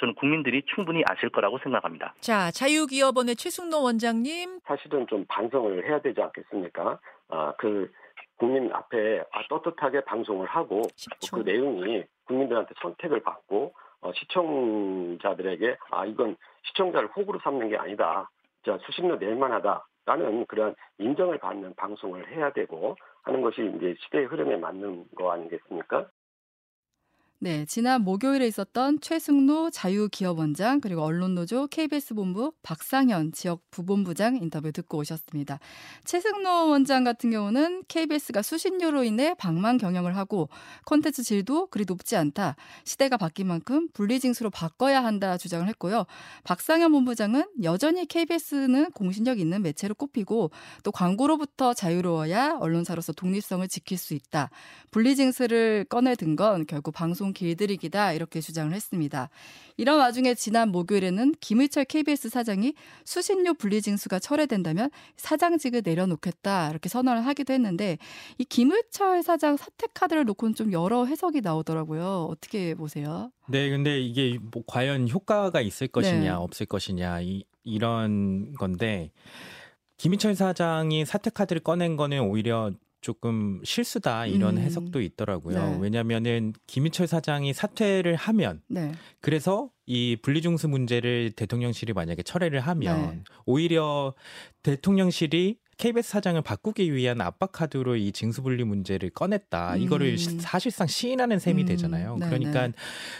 저는 국민들이 충분히 아실 거라고 생각합니다. 자, 자유기업원의 최승노 원장님. 사실은 좀 반성을 해야 되지 않겠습니까? 아, 그 국민 앞에 떳떳하게 방송을 하고 그 내용이 국민들한테 선택을 받고 어, 시청자들에게 아 이건 시청자를 호구로 삼는 게 아니다. 자, 수신료 낼 만하다라는 그런 인정을 받는 방송을 해야 되고 하는 것이 이제 시대의 흐름에 맞는 거 아니겠습니까? 네, 지난 목요일에 있었던 최승노 자유기업원장 그리고 언론노조 케이비에스 본부 박상현 지역 부본부장 인터뷰 듣고 오셨습니다. 최승노 원장 같은 경우는 케이비에스가 수신료로 인해 방망 경영을 하고 콘텐츠 질도 그리 높지 않다. 시대가 바뀐 만큼 분리징수로 바꿔야 한다 주장을 했고요. 박상현 본부장은 여전히 케이비에스는 공신력 있는 매체로 꼽히고 또 광고로부터 자유로워야 언론사로서 독립성을 지킬 수 있다. 분리징수를 꺼내든 건 결국 방송 길들이기다 이렇게 주장을 했습니다. 이런 와중에 지난 목요일에는 김의철 케이비에스 사장이 수신료 분리징수가 철회된다면 사장직을 내려놓겠다 이렇게 선언을 하기도 했는데 이 김의철 사장 사퇴 카드를 놓고는 좀 여러 해석이 나오더라고요. 어떻게 보세요? 네, 근데 이게 뭐 과연 효과가 있을 것이냐 네. 없을 것이냐 이, 이런 건데 김의철 사장이 사퇴 카드를 꺼낸 거는 오히려 조금 실수다 이런 음. 해석도 있더라고요. 네. 왜냐하면은 김의철 사장이 사퇴를 하면 네. 그래서 이 분리징수 문제를 대통령실이 만약에 철회를 하면 네. 오히려 대통령실이 케이비에스 사장을 바꾸기 위한 압박 카드로 이 징수분리 문제를 꺼냈다. 음. 이거를 사실상 시인하는 셈이 음. 되잖아요. 네네. 그러니까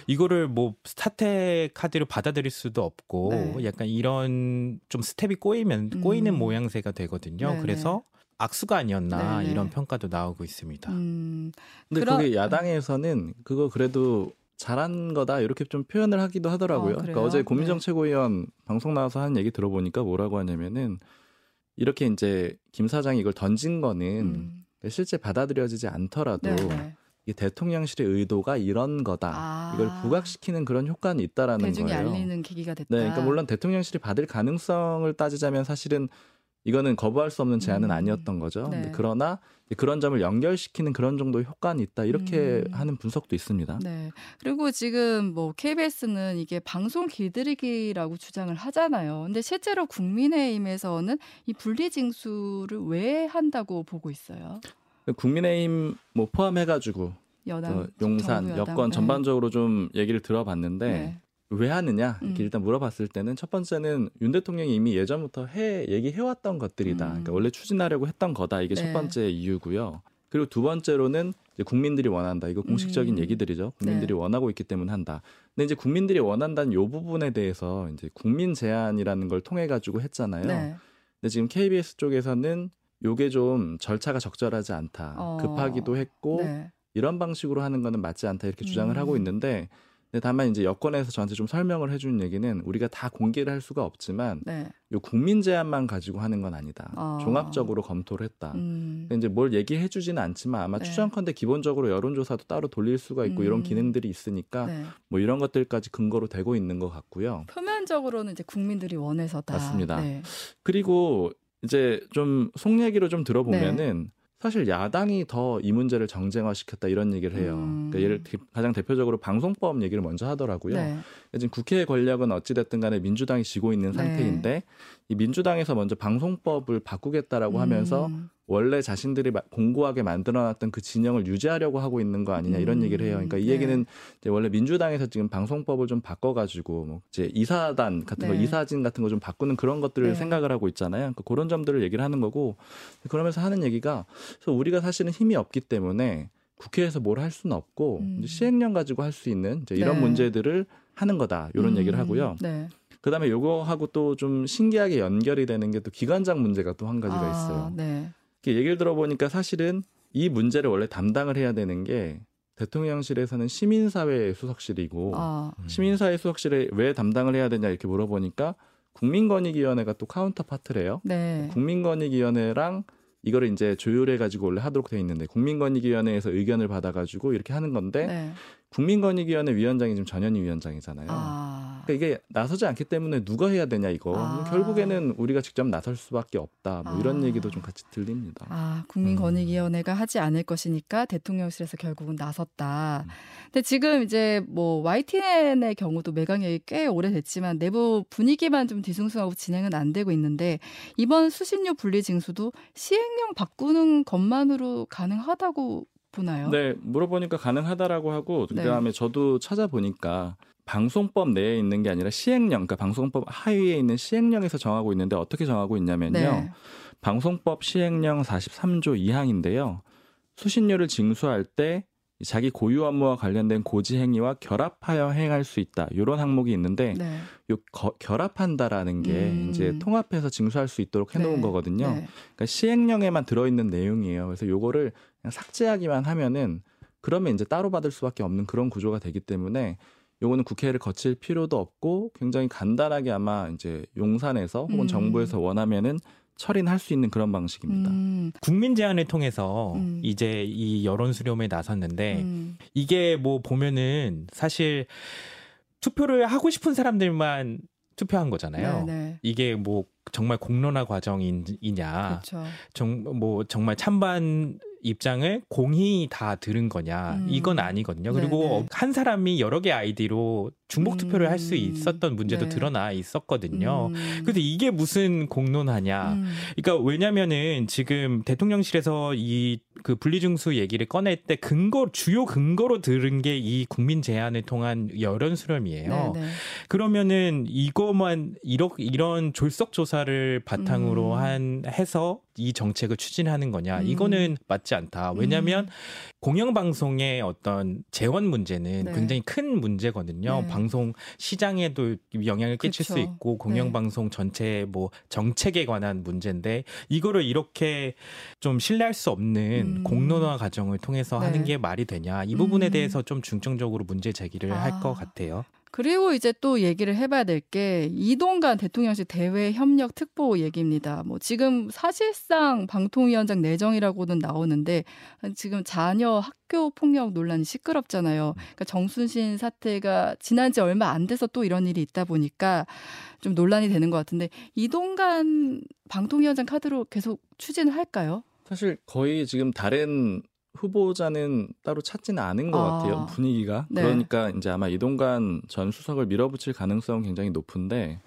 이거를 뭐 사퇴 카드를 받아들일 수도 없고 네. 약간 이런 좀 스텝이 꼬이면 음. 꼬이는 모양새가 되거든요. 네네. 그래서 악수가 아니었나 네네. 이런 평가도 나오고 있습니다. 음, 근데 그런... 그게 야당에서는 그거 그래도 잘한 거다 이렇게 좀 표현을 하기도 하더라고요. 어, 그러니까 어제 고민정 네. 최고위원 방송 나와서 한 얘기 들어보니까 뭐라고 하냐면은 이렇게 이제 김 사장이 이걸 던진 거는 음. 실제 받아들여지지 않더라도 네네. 이 대통령실의 의도가 이런 거다. 아, 이걸 부각시키는 그런 효과는 있다라는 대중이 거예요. 대중이 알리는 계기가 됐다. 네, 그러니까 물론 대통령실이 받을 가능성을 따지자면 사실은 이거는 거부할 수 없는 제안은 아니었던 거죠. 네. 그러나 그런 점을 연결시키는 그런 정도의 효과는 있다. 이렇게 음. 하는 분석도 있습니다. 네. 그리고 지금 뭐 케이비에스는 이게 방송 길들이기라고 주장을 하잖아요. 근데 실제로 국민의힘에서는 이 분리징수를 왜 한다고 보고 있어요? 국민의힘 뭐 포함해가지고 여당, 그 용산, 여당. 여권 전반적으로 네. 좀 얘기를 들어봤는데 네. 왜 하느냐? 이렇게 음. 일단 물어봤을 때는 첫 번째는 윤 대통령이 이미 예전부터 해 얘기해왔던 것들이다. 음. 그러니까 원래 추진하려고 했던 거다. 이게 네. 첫 번째 이유고요. 그리고 두 번째로는 이제 국민들이 원한다. 이거 공식적인 음. 얘기들이죠. 국민들이 네. 원하고 있기 때문에 한다. 근데 이제 국민들이 원한다는 요 부분에 대해서 이제 국민 제안이라는 걸 통해 가지고 했잖아요. 네. 근데 지금 케이비에스 쪽에서는 요게 좀 절차가 적절하지 않다. 어. 급하기도 했고 네. 이런 방식으로 하는 거는 맞지 않다. 이렇게 주장을 음. 하고 있는데 다만 이제 여권에서 저한테 좀 설명을 해주는 얘기는 우리가 다 공개를 할 수가 없지만 네. 요 국민 제안만 가지고 하는 건 아니다. 아. 종합적으로 검토를 했다. 음. 이제 뭘 얘기해 주지는 않지만 아마 네. 추정컨대 기본적으로 여론조사도 따로 돌릴 수가 있고 음. 이런 기능들이 있으니까 네. 뭐 이런 것들까지 근거로 되고 있는 것 같고요. 표면적으로는 이제 국민들이 원해서다. 맞습니다. 네. 그리고 이제 좀 속 얘기로 좀 들어보면은 네. 사실 야당이 더 이 문제를 정쟁화시켰다 이런 얘기를 해요. 음. 그러니까 예를 가장 대표적으로 방송법 얘기를 먼저 하더라고요. 네. 지금 국회의 권력은 어찌됐든 간에 민주당이 지고 있는 네. 상태인데 이 민주당에서 먼저 방송법을 바꾸겠다라고 음. 하면서 원래 자신들이 공고하게 만들어놨던 그 진영을 유지하려고 하고 있는 거 아니냐 이런 얘기를 해요. 그러니까 이 얘기는 네. 이제 원래 민주당에서 지금 방송법을 좀 바꿔가지고 뭐 이제 이사단 같은 네. 거, 이사진 같은 거 좀 바꾸는 그런 것들을 네. 생각을 하고 있잖아요. 그러니까 그런 점들을 얘기를 하는 거고 그러면서 하는 얘기가 그래서 우리가 사실은 힘이 없기 때문에 국회에서 뭘 할 수는 없고 음. 시행령 가지고 할 수 있는 이제 이런 네. 문제들을 하는 거다 이런 음. 얘기를 하고요. 네. 그다음에 요거하고 또 좀 신기하게 연결이 되는 게 또 기관장 문제가 또 한 가지가 아, 있어요. 네. 얘기를 들어보니까 사실은 이 문제를 원래 담당을 해야 되는 게 대통령실에서는 시민사회 수석실이고 아. 시민사회 수석실에 왜 담당을 해야 되냐 이렇게 물어보니까 국민권익위원회가 또 카운터파트래요. 네. 국민권익위원회랑 이거를 이제 조율해가지고 원래 하도록 돼 있는데 국민권익위원회에서 의견을 받아가지고 이렇게 하는 건데 네. 국민권익위원회 위원장이 지금 전현희 위원장이잖아요. 아. 그러니까 이게 나서지 않기 때문에 누가 해야 되냐 이거. 아. 결국에는 우리가 직접 나설 수밖에 없다. 뭐 이런 아. 얘기도 좀 같이 들립니다. 아, 국민권익위원회가 음. 하지 않을 것이니까 대통령실에서 결국은 나섰다. 음. 근데 지금 이제 뭐 와이티엔의 경우도 매각이 꽤 오래됐지만 내부 분위기만 좀 뒤숭숭하고 진행은 안 되고 있는데 이번 수신료 분리 징수도 시행령 바꾸는 것만으로 가능하다고 보나요? 네, 물어보니까 가능하다라고 하고 그다음에 네. 저도 찾아보니까 방송법 내에 있는 게 아니라 시행령, 그러니까 방송법 하위에 있는 시행령에서 정하고 있는데 어떻게 정하고 있냐면요. 네. 방송법 시행령 사십삼조 이항인데요. 수신료를 징수할 때 자기 고유 업무와 관련된 고지 행위와 결합하여 행할 수 있다. 이런 항목이 있는데 네. 요 거, 결합한다라는 게 음. 이제 통합해서 징수할 수 있도록 해놓은 네. 거거든요. 네. 그러니까 시행령에만 들어있는 내용이에요. 그래서 요거를 그냥 삭제하기만 하면은 그러면 이제 따로 받을 수밖에 없는 그런 구조가 되기 때문에 요거는 국회를 거칠 필요도 없고 굉장히 간단하게 아마 이제 용산에서 혹은 음. 정부에서 원하면은 처리할 수 있는 그런 방식입니다. 음. 국민 제안을 통해서 음. 이제 이 여론 수렴에 나섰는데 음. 이게 뭐 보면은 사실 투표를 하고 싶은 사람들만 투표한 거잖아요. 네네. 이게 뭐 정말 공론화 과정이냐, 정, 뭐 정말 찬반 입장을 공히 다 들은 거냐 음. 이건 아니거든요. 그리고 네네. 한 사람이 여러 개 아이디로 중복 투표를 할 수 있었던 문제도 네. 드러나 있었거든요. 음. 근데 이게 무슨 공론화냐. 음. 그러니까 왜냐면은 지금 대통령실에서 이 그 분리징수 얘기를 꺼낼 때 근거 주요 근거로 들은 게 이 국민 제안을 통한 여론 수렴이에요. 네네. 그러면은 이거만 이러, 이런 졸속 조사를 바탕으로 음. 한 해서 이 정책을 추진하는 거냐. 음. 이거는 맞지 않다. 왜냐면 음. 공영방송의 어떤 재원 문제는 네. 굉장히 큰 문제거든요. 네. 방송 시장에도 영향을 끼칠 그쵸. 수 있고 공영방송 네. 전체 뭐 정책에 관한 문제인데 이거를 이렇게 좀 신뢰할 수 없는 음. 공론화 과정을 통해서 네. 하는 게 말이 되냐. 이 부분에 음. 대해서 좀 중점적으로 문제 제기를 아. 할 것 같아요. 그리고 이제 또 얘기를 해봐야 될 게 이동관 대통령실 대외협력특보 얘기입니다. 뭐 지금 사실상 방통위원장 내정이라고는 나오는데 지금 자녀 학교 폭력 논란이 시끄럽잖아요. 그러니까 정순신 사태가 지난 지 얼마 안 돼서 또 이런 일이 있다 보니까 좀 논란이 되는 것 같은데 이동관 방통위원장 카드로 계속 추진할까요? 사실 거의 지금 다른 후보자는 따로 찾지는 않은 것 아, 같아요. 분위기가. 네. 그러니까 이제 아마 이동관 전 수석을 밀어붙일 가능성은 굉장히 높은데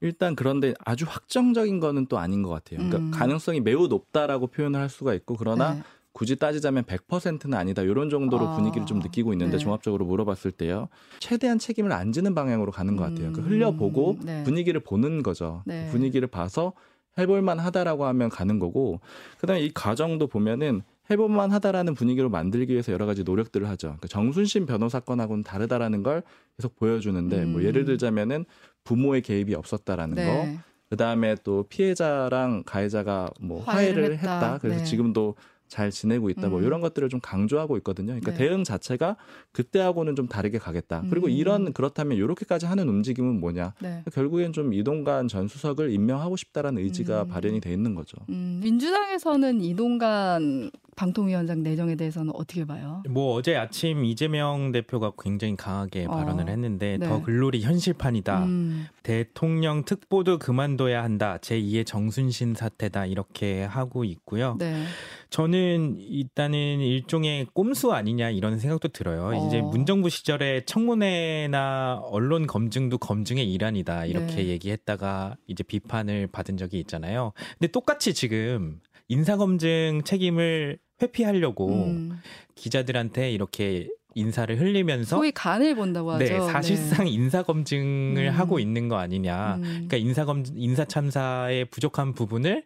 일단 그런데 아주 확정적인 거는 또 아닌 것 같아요. 그러니까 음. 가능성이 매우 높다라고 표현을 할 수가 있고 그러나 네. 굳이 따지자면 백 퍼센트는 아니다. 이런 정도로 아, 분위기를 좀 느끼고 있는데 네. 종합적으로 물어봤을 때요. 최대한 책임을 안 지는 방향으로 가는 것 같아요. 음, 그러니까 흘려보고 네. 분위기를 보는 거죠. 네. 분위기를 봐서 해볼만 하다라고 하면 가는 거고 그다음에 이 과정도 보면은 해볼만 하다라는 분위기로 만들기 위해서 여러 가지 노력들을 하죠. 그러니까 정순신 변호사 건하고는 다르다라는 걸 계속 보여주는데 음. 뭐 예를 들자면은 부모의 개입이 없었다라는 네. 거, 그 다음에 또 피해자랑 가해자가 뭐 화해를, 화해를 했다. 했다. 그래서 네. 지금도 잘 지내고 있다. 음. 뭐 이런 것들을 좀 강조하고 있거든요. 그러니까 네. 대응 자체가 그때하고는 좀 다르게 가겠다. 음. 그리고 이런 그렇다면 이렇게까지 하는 움직임은 뭐냐. 네. 결국엔 좀 이동관 전 수석을 임명하고 싶다라는 의지가 음. 발현이 돼 있는 거죠. 음. 민주당에서는 이동관 방통위원장 내정에 대해서는 어떻게 봐요? 뭐 어제 아침 이재명 대표가 굉장히 강하게 어, 발언을 했는데 네. 더 글로리 현실판이다. 음. 대통령 특보도 그만둬야 한다. 제이의 정순신 사태다. 이렇게 하고 있고요. 네. 저는 일단은 일종의 꼼수 아니냐 이런 생각도 들어요. 어. 이제 문정부 시절에 청문회나 언론 검증도 검증의 일환이다. 이렇게 네. 얘기했다가 이제 비판을 받은 적이 있잖아요. 근데 똑같이 지금 인사검증 책임을 회피하려고 음. 기자들한테 이렇게 인사를 흘리면서 거의 간을 본다고 하죠. 네, 사실상 네. 인사검증을 음. 하고 있는 거 아니냐. 음. 그러니까 인사검 인사참사의 부족한 부분을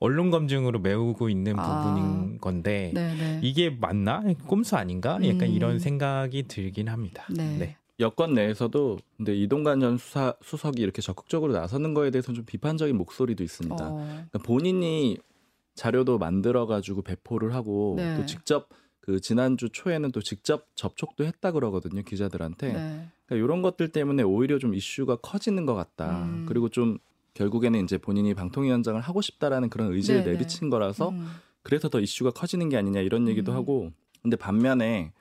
언론검증으로 메우고 있는 아. 부분인 건데 네네. 이게 맞나? 꼼수 아닌가? 약간 음. 이런 생각이 들긴 합니다. 네. 네. 여권 내에서도 근데 이동관 전 수사, 수석이 이렇게 적극적으로 나서는 거에 대해서는 좀 비판적인 목소리도 있습니다. 어. 그러니까 본인이 자료도 만들어가지고 배포를 하고 네. 또 직접 그 지난주 초에는 또 직접 접촉도 했다 그러거든요. 기자들한테. 네. 그러니까 이런 것들 때문에 오히려 좀 이슈가 커지는 것 같다. 음. 그리고 좀 결국에는 이제 본인이 방통위원장을 하고 싶다라는 그런 의지를 네네. 내비친 거라서 음. 그래서 더 이슈가 커지는 게 아니냐 이런 얘기도 음. 하고 근데 반면에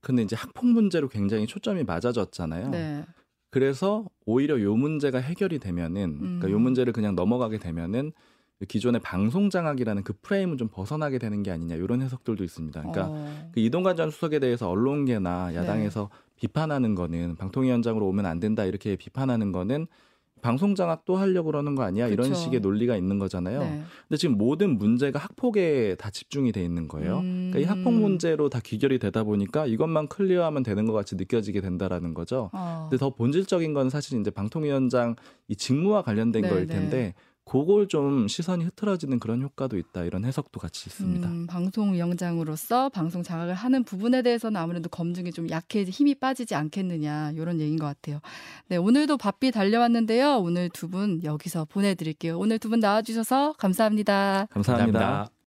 근데 이제 학폭 문제로 굉장히 초점이 맞아졌잖아요. 네. 그래서 오히려 요 문제가 해결이 되면은 음. 그러니까 요 문제를 그냥 넘어가게 되면은 기존의 방송 장악이라는 그 프레임은 좀 벗어나게 되는 게 아니냐 이런 해석들도 있습니다. 그러니까 어. 그 이동관 전 수석에 대해서 언론계나 야당에서 네. 비판하는 거는 방통위원장으로 오면 안 된다 이렇게 비판하는 거는 방송 장악도 하려고 그러는 거 아니야? 그렇죠. 이런 식의 논리가 있는 거잖아요. 네. 근데 지금 모든 문제가 학폭에 다 집중이 돼 있는 거예요. 음. 그러니까 이 학폭 문제로 다 귀결이 되다 보니까 이것만 클리어하면 되는 것 같이 느껴지게 된다라는 거죠. 어. 근데 더 본질적인 건 사실 이제 방통위원장 이 직무와 관련된 네, 거일 텐데 네. 그걸 좀 시선이 흐트러지는 그런 효과도 있다. 이런 해석도 같이 있습니다. 음, 방송위원장으로서 방송 장악을 하는 부분에 대해서는 아무래도 검증이 좀 약해지 힘이 빠지지 않겠느냐. 이런 얘기인 것 같아요. 네, 오늘도 바삐 달려왔는데요. 오늘 두 분 여기서 보내드릴게요. 오늘 두 분 나와주셔서 감사합니다. 감사합니다. 감사합니다.